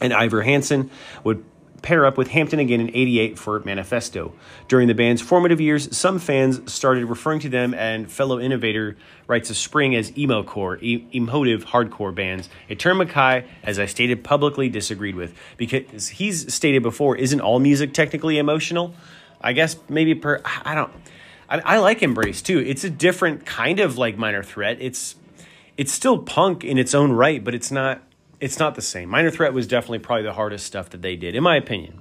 And Ivor Hansen would pair up with Hampton again in '88 for Manifesto. During the band's formative years, some fans started referring to them and fellow innovator Rites of Spring as emocore, emotive hardcore bands, a term Mackay, as I stated, publicly disagreed with, because he's stated before, isn't all music technically emotional? I guess maybe I like Embrace too. It's a different kind of like Minor Threat. It's still punk in its own right, but it's not the same. Minor Threat was definitely probably the hardest stuff that they did, in my opinion.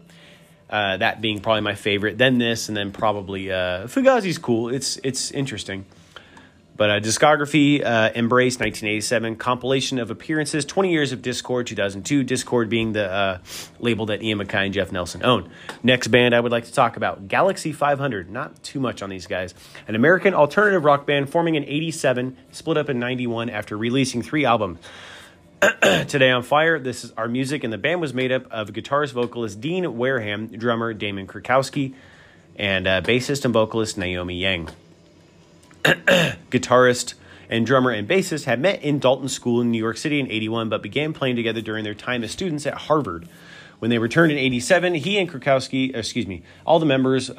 That being probably my favorite. Then this, and then probably Fugazi's cool. It's interesting. But discography, Embrace, 1987. Compilation of appearances, 20 Years of Discord, 2002. Discord being the label that Ian Mackay and Jeff Nelson own. Next band I would like to talk about, Galaxy 500. Not too much on these guys. An American alternative rock band forming in 87, split up in 91 after releasing 3 albums. Today on Fire, this is our music, and the band was made up of guitarist, vocalist Dean Wareham, drummer Damon Krukowski, and bassist and vocalist Naomi Yang. Guitarist and drummer and bassist had met in Dalton School in New York City in 81, but began playing together during their time as students at Harvard. When they returned in 87, he and all the members,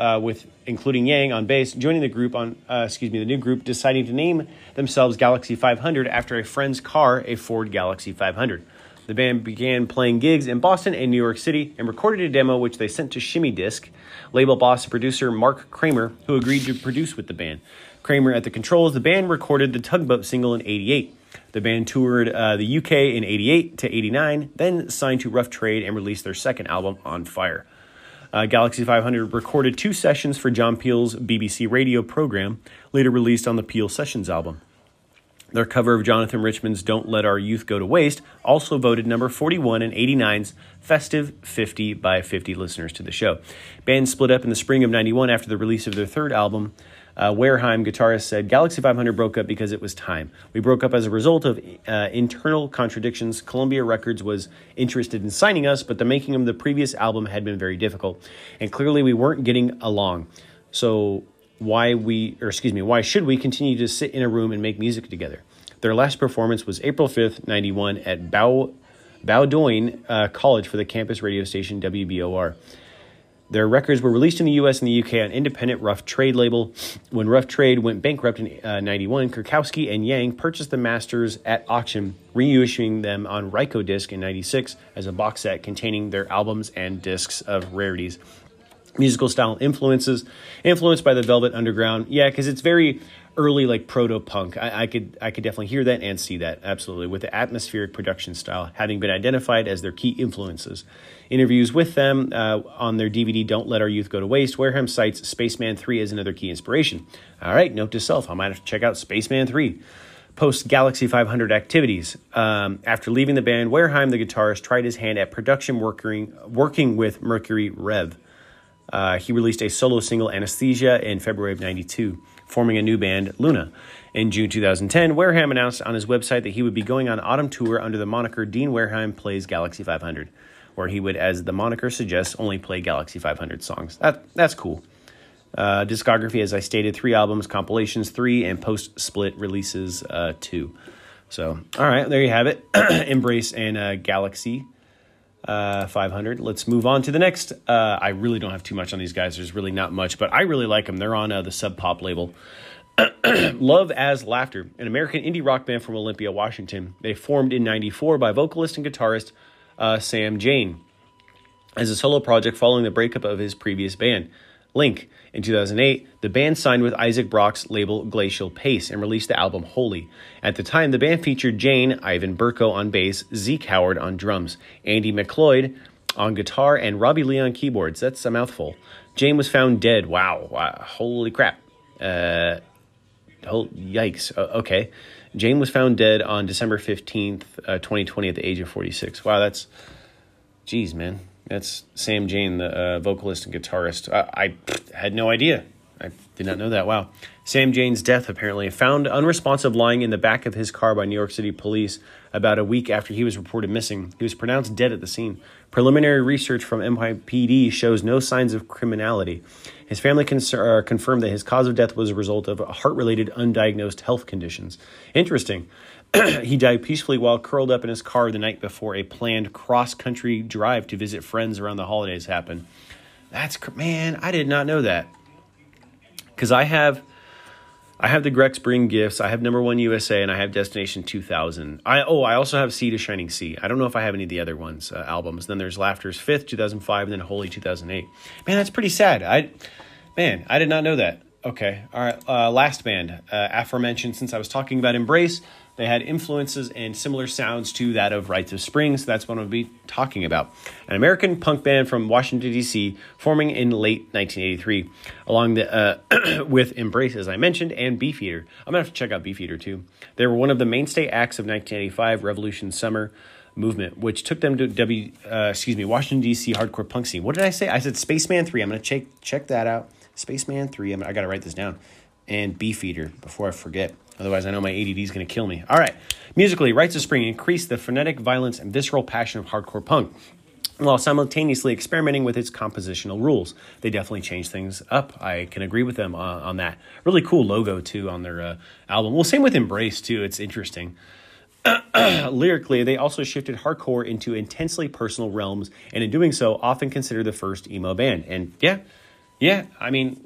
including Yang on bass, joining the group the new group, deciding to name themselves Galaxy 500 after a friend's car, a Ford Galaxy 500. The band began playing gigs in Boston and New York City and recorded a demo which they sent to Shimmy Disc, label boss and producer Mark Kramer, who agreed to produce with the band. Kramer at the controls, the band recorded the Tugboat single in 88. The band toured the UK in 88 to 89, then signed to Rough Trade and released their second album, On Fire. Galaxy 500 recorded 2 sessions for John Peel's BBC radio program, later released on the Peel Sessions album. Their cover of Jonathan Richman's Don't Let Our Youth Go to Waste also voted number 41 in 89's Festive 50 by 50 listeners to the show. Band split up in the spring of 91 after the release of their third album. Wareham, guitarist, said, Galaxy 500 broke up because it was time. We broke up as a result of internal contradictions. Columbia Records was interested in signing us, but the making of the previous album had been very difficult. And clearly we weren't getting along. So why should we continue to sit in a room and make music together? Their last performance was April 5th, 91 at Bowdoin College for the campus radio station WBOR. Their records were released in the U.S. and the U.K. on independent Rough Trade label. When Rough Trade went bankrupt in 91, Krukowski and Yang purchased the masters at auction, reissuing them on Ryko Disc in 96 as a box set containing their albums and discs of rarities. Musical style influences, influenced by the Velvet Underground. Yeah, because it's very early, like proto-punk. I could definitely hear that and see that, absolutely, with the atmospheric production style having been identified as their key influences. Interviews with them on their DVD Don't Let Our Youth Go to Waste, Wareham cites Spaceman 3 as another key inspiration. All right, note to self, I might have to check out Spaceman 3. Post-Galaxy 500 activities. After leaving the band, Wareham, the guitarist, tried his hand at production working with Mercury Rev. He released a solo single, Anesthesia, in February of 92, forming a new band, Luna. In June 2010, Wareham announced on his website that he would be going on autumn tour under the moniker Dean Wareham Plays Galaxy 500, where he would, as the moniker suggests, only play Galaxy 500 songs. That's cool. Discography, as I stated, 3 albums, compilations 3, and post-split releases 2. So, all right, there you have it. Embrace and Galaxy 500. Let's move on to the next. I really don't have too much on these guys. There's really not much, but I really like them. They're on the Sub Pop label. Love as Laughter, an American indie rock band from Olympia, Washington. They formed in 94 by vocalist and guitarist Sam Jane as a solo project following the breakup of his previous band, Link. In 2008, the band signed with Isaac Brock's label Glacial Pace and released the album Holy. At the time, the band featured Jane, Ivan Burko on bass, Zeke Howard on drums, Andy McLeod on guitar, and Robbie Lee on keyboards. That's a mouthful. Jane was found dead. Wow. Holy crap. Yikes. Okay. Jane was found dead on December 15th, 2020 at the age of 46. Wow, that's... Geez, man. That's Sam Jane, the vocalist and guitarist. I had no idea. I did not know that. Wow. Sam Jane's death, apparently. Found unresponsive lying in the back of his car by New York City police about a week after he was reported missing. He was pronounced dead at the scene. Preliminary research from NYPD shows no signs of criminality. His family confirmed that his cause of death was a result of heart-related undiagnosed health conditions. Interesting. He died peacefully while curled up in his car the night before a planned cross-country drive to visit friends around the holidays happened. That's, man, I did not know that. Because I have the Grex Bring Gifts, I have Number One USA, and I have Destination 2000. I also have Sea to Shining Sea. I don't know if I have any of the other ones, albums. Then there's Laughter's Fifth, 2005, and then Holy 2008. Man, that's pretty sad. I did not know that. Okay, all right. Last band, aforementioned, since I was talking about Embrace, they had influences and similar sounds to that of Rites of Spring, so that's what I'll be talking about. An American punk band from Washington, D.C., forming in late 1983, along with Embrace, as I mentioned, and Beefeater. I'm going to have to check out Beefeater, too. They were one of the mainstay acts of 1985 Revolution Summer Movement, which took them to Washington, D.C. hardcore punk scene. What did I say? I said Spaceman 3. I'm going to check that out. Spaceman 3. I got to write this down. And Beefeater, before I forget. Otherwise, I know my ADD is going to kill me. All right. Musically, Rites of Spring increased the frenetic violence and visceral passion of hardcore punk while simultaneously experimenting with its compositional rules. They definitely changed things up. I can agree with them on that. Really cool logo, too, on their album. Well, same with Embrace, too. It's interesting. Lyrically, they also shifted hardcore into intensely personal realms, and in doing so, often considered the first emo band. And yeah, I mean...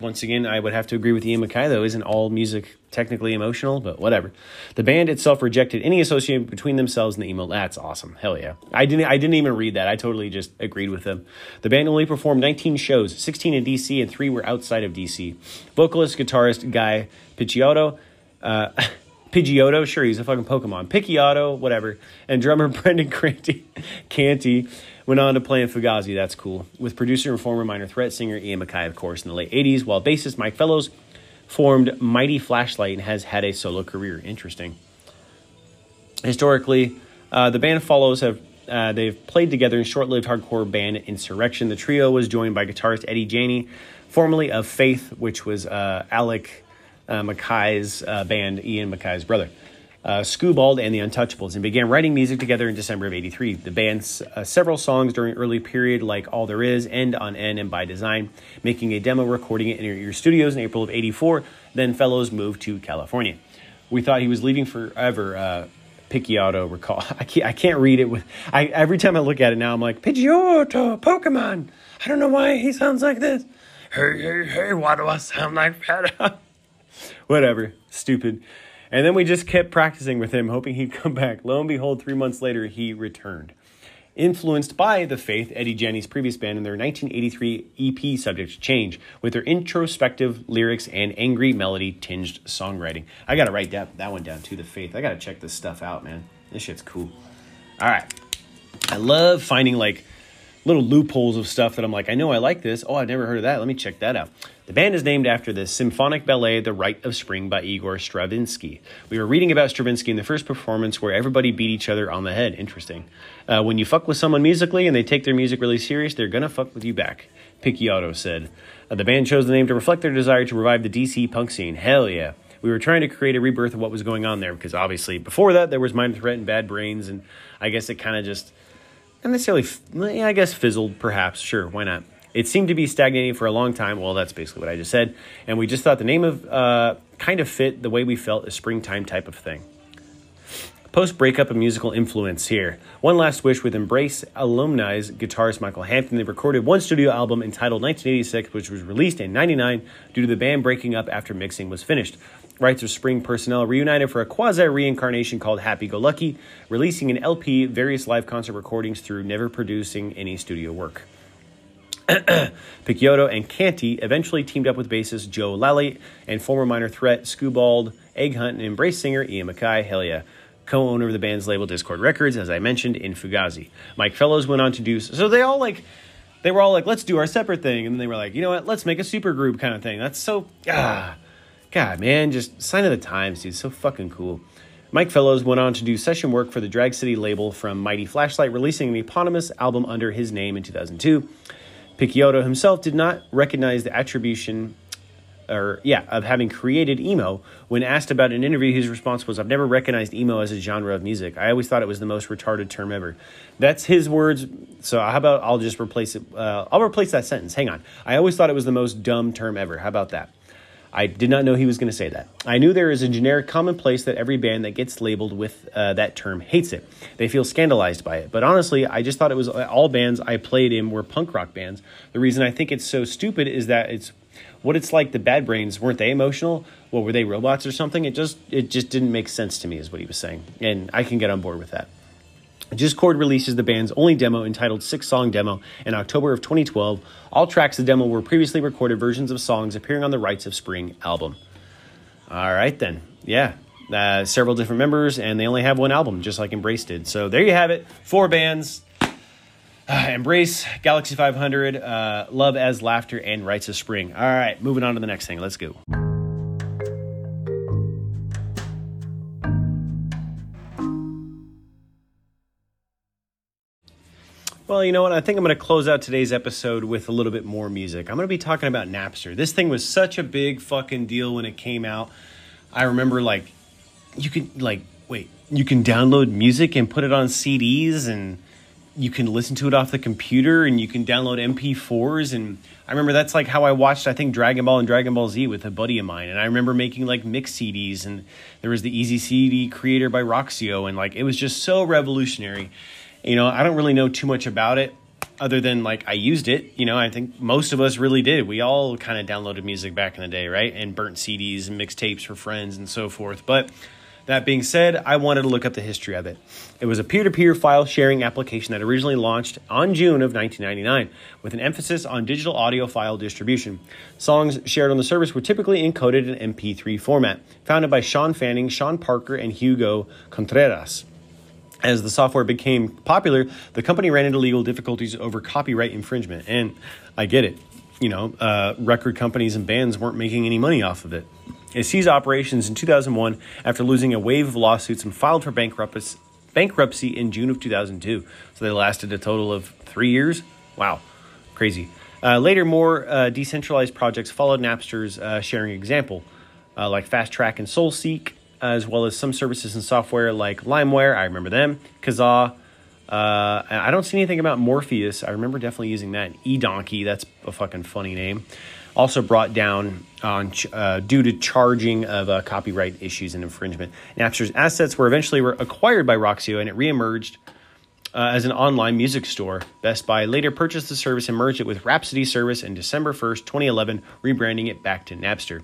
Once again, I would have to agree with Ian MacKay, though. Isn't all music technically emotional? But whatever. The band itself rejected any association between themselves and the emo. That's awesome. Hell yeah. I didn't even read that. I totally just agreed with them. The band only performed 19 shows, 16 in D.C. and 3 were outside of D.C. Vocalist, guitarist Guy Picciotto, Pidgeotto, sure, he's a fucking Pokemon. Picciotto, whatever. And drummer Brendan Canty went on to play in Fugazi. That's cool. With producer and former Minor Threat singer Ian MacKay, of course, in the late 80s, while bassist Mike Fellows formed Mighty Flashlight and has had a solo career. Interesting. Historically, the band Fellows they've played together in short-lived hardcore band Insurrection. The trio was joined by guitarist Eddie Janey, formerly of Faith, which was Alec... MacKay's band, Ian MacKay's brother, Scoobald and the Untouchables, and began writing music together in December of '83. The band's several songs during early period, like All There Is, End on End, and By Design, making a demo recording at Inner Ear Studios in April of '84. Then Fellows moved to California. We thought he was leaving forever. Picciotto recall. I can't read it. Every time I look at it now, I'm like Pidgeotto, Pokemon. I don't know why he sounds like this. Hey, why do I sound like that? Whatever, stupid. And then we just kept practicing with him, hoping he'd come back. Lo and behold, 3 months later, he returned. Influenced by The Faith, Eddie Janey's previous band, and their 1983 EP Subject to Change, with their introspective lyrics and angry melody-tinged songwriting. I got to write that one down, too, The Faith. I got to check this stuff out, man. This shit's cool. All right. I love finding, like, little loopholes of stuff that I'm like, I know I like this. Oh, I've never heard of that. Let me check that out. The band is named after the symphonic ballet, The Rite of Spring by Igor Stravinsky. We were reading about Stravinsky in the first performance where everybody beat each other on the head. Interesting. When you fuck with someone musically and they take their music really serious, they're going to fuck with you back, Picciotto said. The band chose the name to reflect their desire to revive the DC punk scene. Hell yeah. We were trying to create a rebirth of what was going on there because obviously before that there was Minor Threat and Bad Brains, and I guess it kind of just... And necessarily, I guess, fizzled, perhaps. Sure, why not? It seemed to be stagnating for a long time. Well, that's basically what I just said. And we just thought the name of kind of fit the way we felt, a springtime type of thing. Post-breakup and musical influence here. One Last Wish with Embrace alumni's guitarist Michael Hampton. They recorded one studio album entitled 1986, which was released in 99 due to the band breaking up after mixing was finished. Rites of Spring personnel reunited for a quasi-reincarnation called Happy Go Lucky, releasing an LP, various live concert recordings through never producing any studio work. Picciotto and Canty eventually teamed up with bassist Joe Lally and former Minor Threat, Scoobald, Egg Hunt, and Embrace singer Ian MacKay, hell yeah, co-owner of the band's label Discord Records, as I mentioned, in Fugazi. Mike Fellows went on to do... So they all, like... They were all like, let's do our separate thing. And then they were like, you know what? Let's make a super group kind of thing. That's so... God, man, just sign of the times, dude. So fucking cool. Mike Fellows went on to do session work for the Drag City label from Mighty Flashlight, releasing an eponymous album under his name in 2002. Picciotto himself did not recognize the attribution of having created emo. When asked about an interview, his response was, "I've never recognized emo as a genre of music. I always thought it was the most retarded term ever." That's his words. So how about I'll just replace it? I'll replace that sentence. Hang on. "I always thought it was the most dumb term ever." How about that? I did not know he was going to say that. "I knew there is a generic commonplace that every band that gets labeled with that term hates it. They feel scandalized by it. But honestly, I just thought it was all bands I played in were punk rock bands. The reason I think it's so stupid is that it's what it's like. The Bad Brains, weren't they emotional? Well, were they robots or something? It just didn't make sense to me," is what he was saying. And I can get on board with that. Discord releases the band's only demo, entitled Six-Song Demo, in October of 2012. All tracks of the demo were previously recorded versions of songs appearing on the Rites of Spring album. All right, then. Yeah. Several different members, and they only have one album, just like Embrace did. So there you have it. 4 bands. Embrace, Galaxy 500, Love as Laughter, and Rites of Spring. All right, moving on to the next thing. Let's go. Well, you know what? I think I'm going to close out today's episode with a little bit more music. I'm going to be talking about Napster. This thing was such a big fucking deal when it came out. I remember, you can download music and put it on CDs, and you can listen to it off the computer, and you can download MP4s. And I remember that's like how I watched, I think, Dragon Ball and Dragon Ball Z with a buddy of mine. And I remember making like mix CDs, and there was the Easy CD Creator by Roxio, and like it was just so revolutionary. You know, I don't really know too much about it other than, like, I used it. You know, I think most of us really did. We all kind of downloaded music back in the day, right? And burnt CDs and mixtapes for friends and so forth. But that being said, I wanted to look up the history of it. It was a peer-to-peer file sharing application that originally launched on June of 1999 with an emphasis on digital audio file distribution. Songs shared on the service were typically encoded in MP3 format, founded by Sean Fanning, Sean Parker, and Hugo Contreras. As the software became popular, the company ran into legal difficulties over copyright infringement. And I get it. You know, record companies and bands weren't making any money off of it. It ceased operations in 2001 after losing a wave of lawsuits and filed for bankruptcy in June of 2002. So they lasted a total of 3 years. Wow. Crazy. Later, more decentralized projects followed Napster's sharing example, like Fast Track and SoulSeek, as well as some services and software like LimeWire. I remember them. Kazaa. I don't see anything about Morpheus. I remember definitely using that. eDonkey, that's a fucking funny name. Also brought down on due to charging of copyright issues and infringement. Napster's assets were eventually acquired by Roxio, and it reemerged as an online music store. Best Buy later purchased the service and merged it with Rhapsody service in December 1st, 2011, rebranding it back to Napster.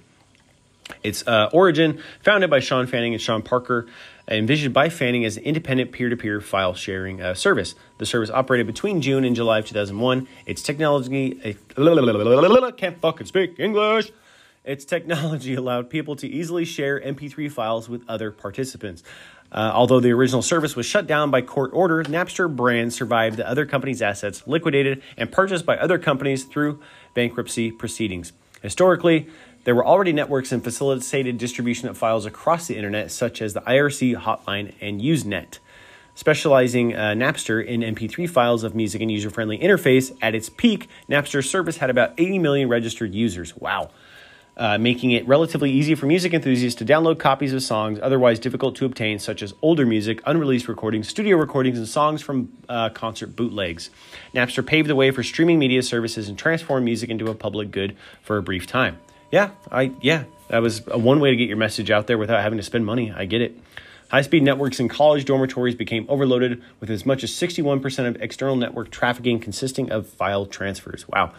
Its origin, founded by Sean Fanning and Sean Parker, envisioned by Fanning as an independent peer-to-peer file sharing service. The service operated between June and July of 2001. Its technology... can't fucking speak English! Its technology allowed people to easily share MP3 files with other participants. Although the original service was shut down by court order, Napster brand survived the other company's assets, liquidated, and purchased by other companies through bankruptcy proceedings. Historically, there were already networks and facilitated distribution of files across the internet, such as the IRC, Hotline, and Usenet, specializing Napster in MP3 files of music and user-friendly interface. At its peak, Napster's service had about 80 million registered users. Wow. Making it relatively easy for music enthusiasts to download copies of songs otherwise difficult to obtain, such as older music, unreleased recordings, studio recordings, and songs from concert bootlegs. Napster paved the way for streaming media services and transformed music into a public good for a brief time. Yeah, that was one way to get your message out there without having to spend money. I get it. High-speed networks in college dormitories became overloaded with as much as 61% of external network trafficking consisting of file transfers. Wow.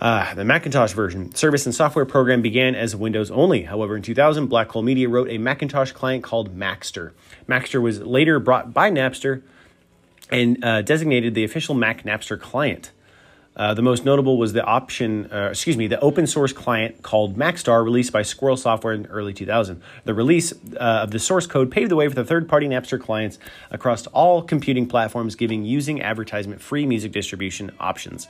The Macintosh version. Service and software program began as Windows only. However, in 2000, Black Hole Media wrote a Macintosh client called Maxster. Maxster was later bought by Napster and designated the official Mac Napster client. The most notable was the open source client called Maxstar, released by Squirrel Software in early 2000. The release of the source code paved the way for the third-party Napster clients across all computing platforms, giving using advertisement-free music distribution options.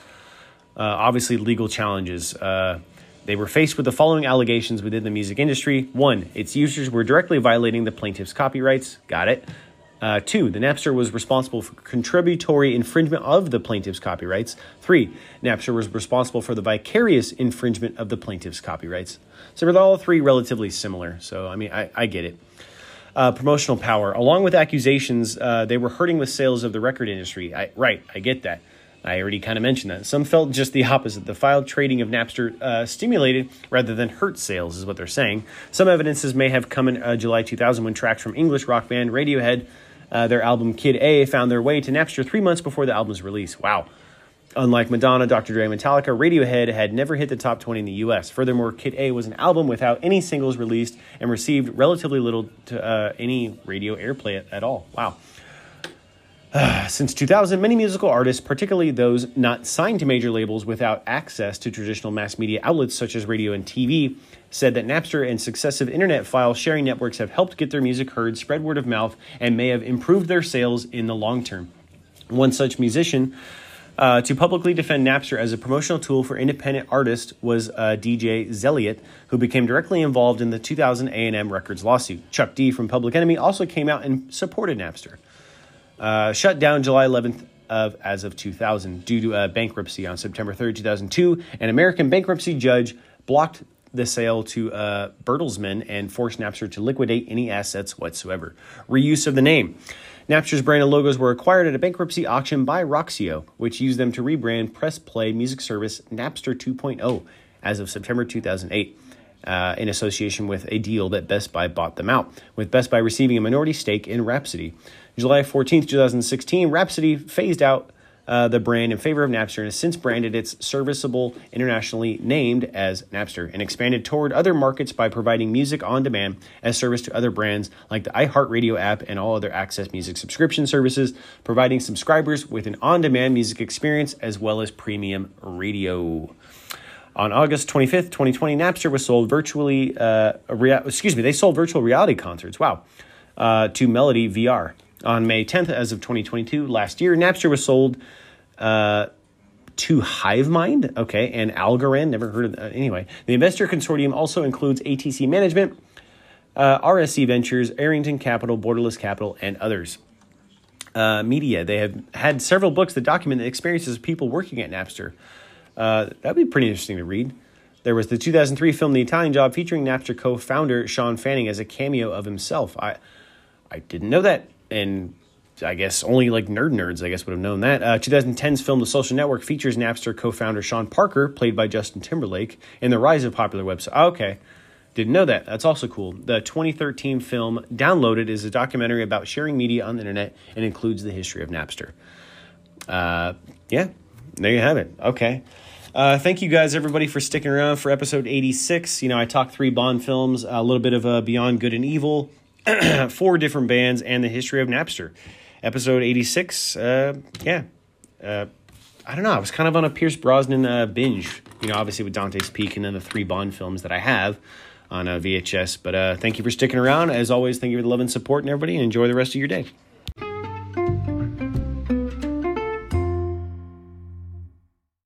Obviously, legal challenges. They were faced with the following allegations within the music industry. 1, its users were directly violating the plaintiff's copyrights. Got it. 2. The Napster was responsible for contributory infringement of the plaintiff's copyrights. 3. Napster was responsible for the vicarious infringement of the plaintiff's copyrights. So they're all three relatively similar. So, I mean, I get it. Promotional power. Along with accusations, they were hurting with sales of the record industry. I get that. I already kind of mentioned that. Some felt just the opposite. The filed trading of Napster stimulated rather than hurt sales, is what they're saying. Some evidences may have come in July 2000 when tracks from English rock band Radiohead, their album Kid A, found their way to Napster 3 months before the album's release. Wow. Unlike Madonna, Dr. Dre, and Metallica, Radiohead had never hit the top 20 in the U.S. Furthermore, Kid A was an album without any singles released and received relatively little to any radio airplay at all. Wow. Since 2000, many musical artists, particularly those not signed to major labels without access to traditional mass media outlets such as radio and TV, said that Napster and successive internet file sharing networks have helped get their music heard, spread word of mouth, and may have improved their sales in the long term. One such musician to publicly defend Napster as a promotional tool for independent artists was DJ Zelliot, who became directly involved in the 2000 A&M Records lawsuit. Chuck D from Public Enemy also came out and supported Napster. Shut down July 11th as of 2000 due to bankruptcy. On September 3rd, 2002, an American bankruptcy judge blocked the sale to Bertelsmann and forced Napster to liquidate any assets whatsoever. Reuse of the name. Napster's brand and logos were acquired at a bankruptcy auction by Roxio, which used them to rebrand Press Play music service Napster 2.0 as of September 2008, in association with a deal that Best Buy bought them out, with Best Buy receiving a minority stake in Rhapsody. July 14th, 2016, Rhapsody phased out the brand in favor of Napster and has since branded its serviceable internationally named as Napster and expanded toward other markets by providing music on demand as service to other brands like the iHeartRadio app and all other access music subscription services, providing subscribers with an on-demand music experience as well as premium radio. On August 25th, 2020, Napster was sold they sold virtual reality concerts. Wow. To Melody VR. On May 10th, as of 2022, last year, Napster was sold to HiveMind, and Algorand, never heard of that, anyway. The investor consortium also includes ATC Management, RSC Ventures, Arrington Capital, Borderless Capital, and others. Media, they have had several books that document the experiences of people working at Napster. That'd be pretty interesting to read. There was the 2003 film The Italian Job featuring Napster co-founder Sean Fanning as a cameo of himself. I didn't know that. And I guess only like nerds would have known that. 2010's film The Social Network features Napster co-founder Sean Parker, played by Justin Timberlake, and the rise of popular websites. Okay, didn't know that. That's also cool. The 2013 film Downloaded is a documentary about sharing media on the internet and includes the history of Napster. Yeah, there you have it. Okay. Thank you guys, everybody, for sticking around for episode 86. You know, I talked 3 Bond films, a little bit of Beyond Good and Evil, 4 different bands, and the history of Napster. Episode 86, I don't know. I was kind of on a Pierce Brosnan binge, obviously with Dante's Peak and then the 3 Bond films that I have on VHS. But thank you for sticking around. As always, thank you for the love and support and everybody, and enjoy the rest of your day.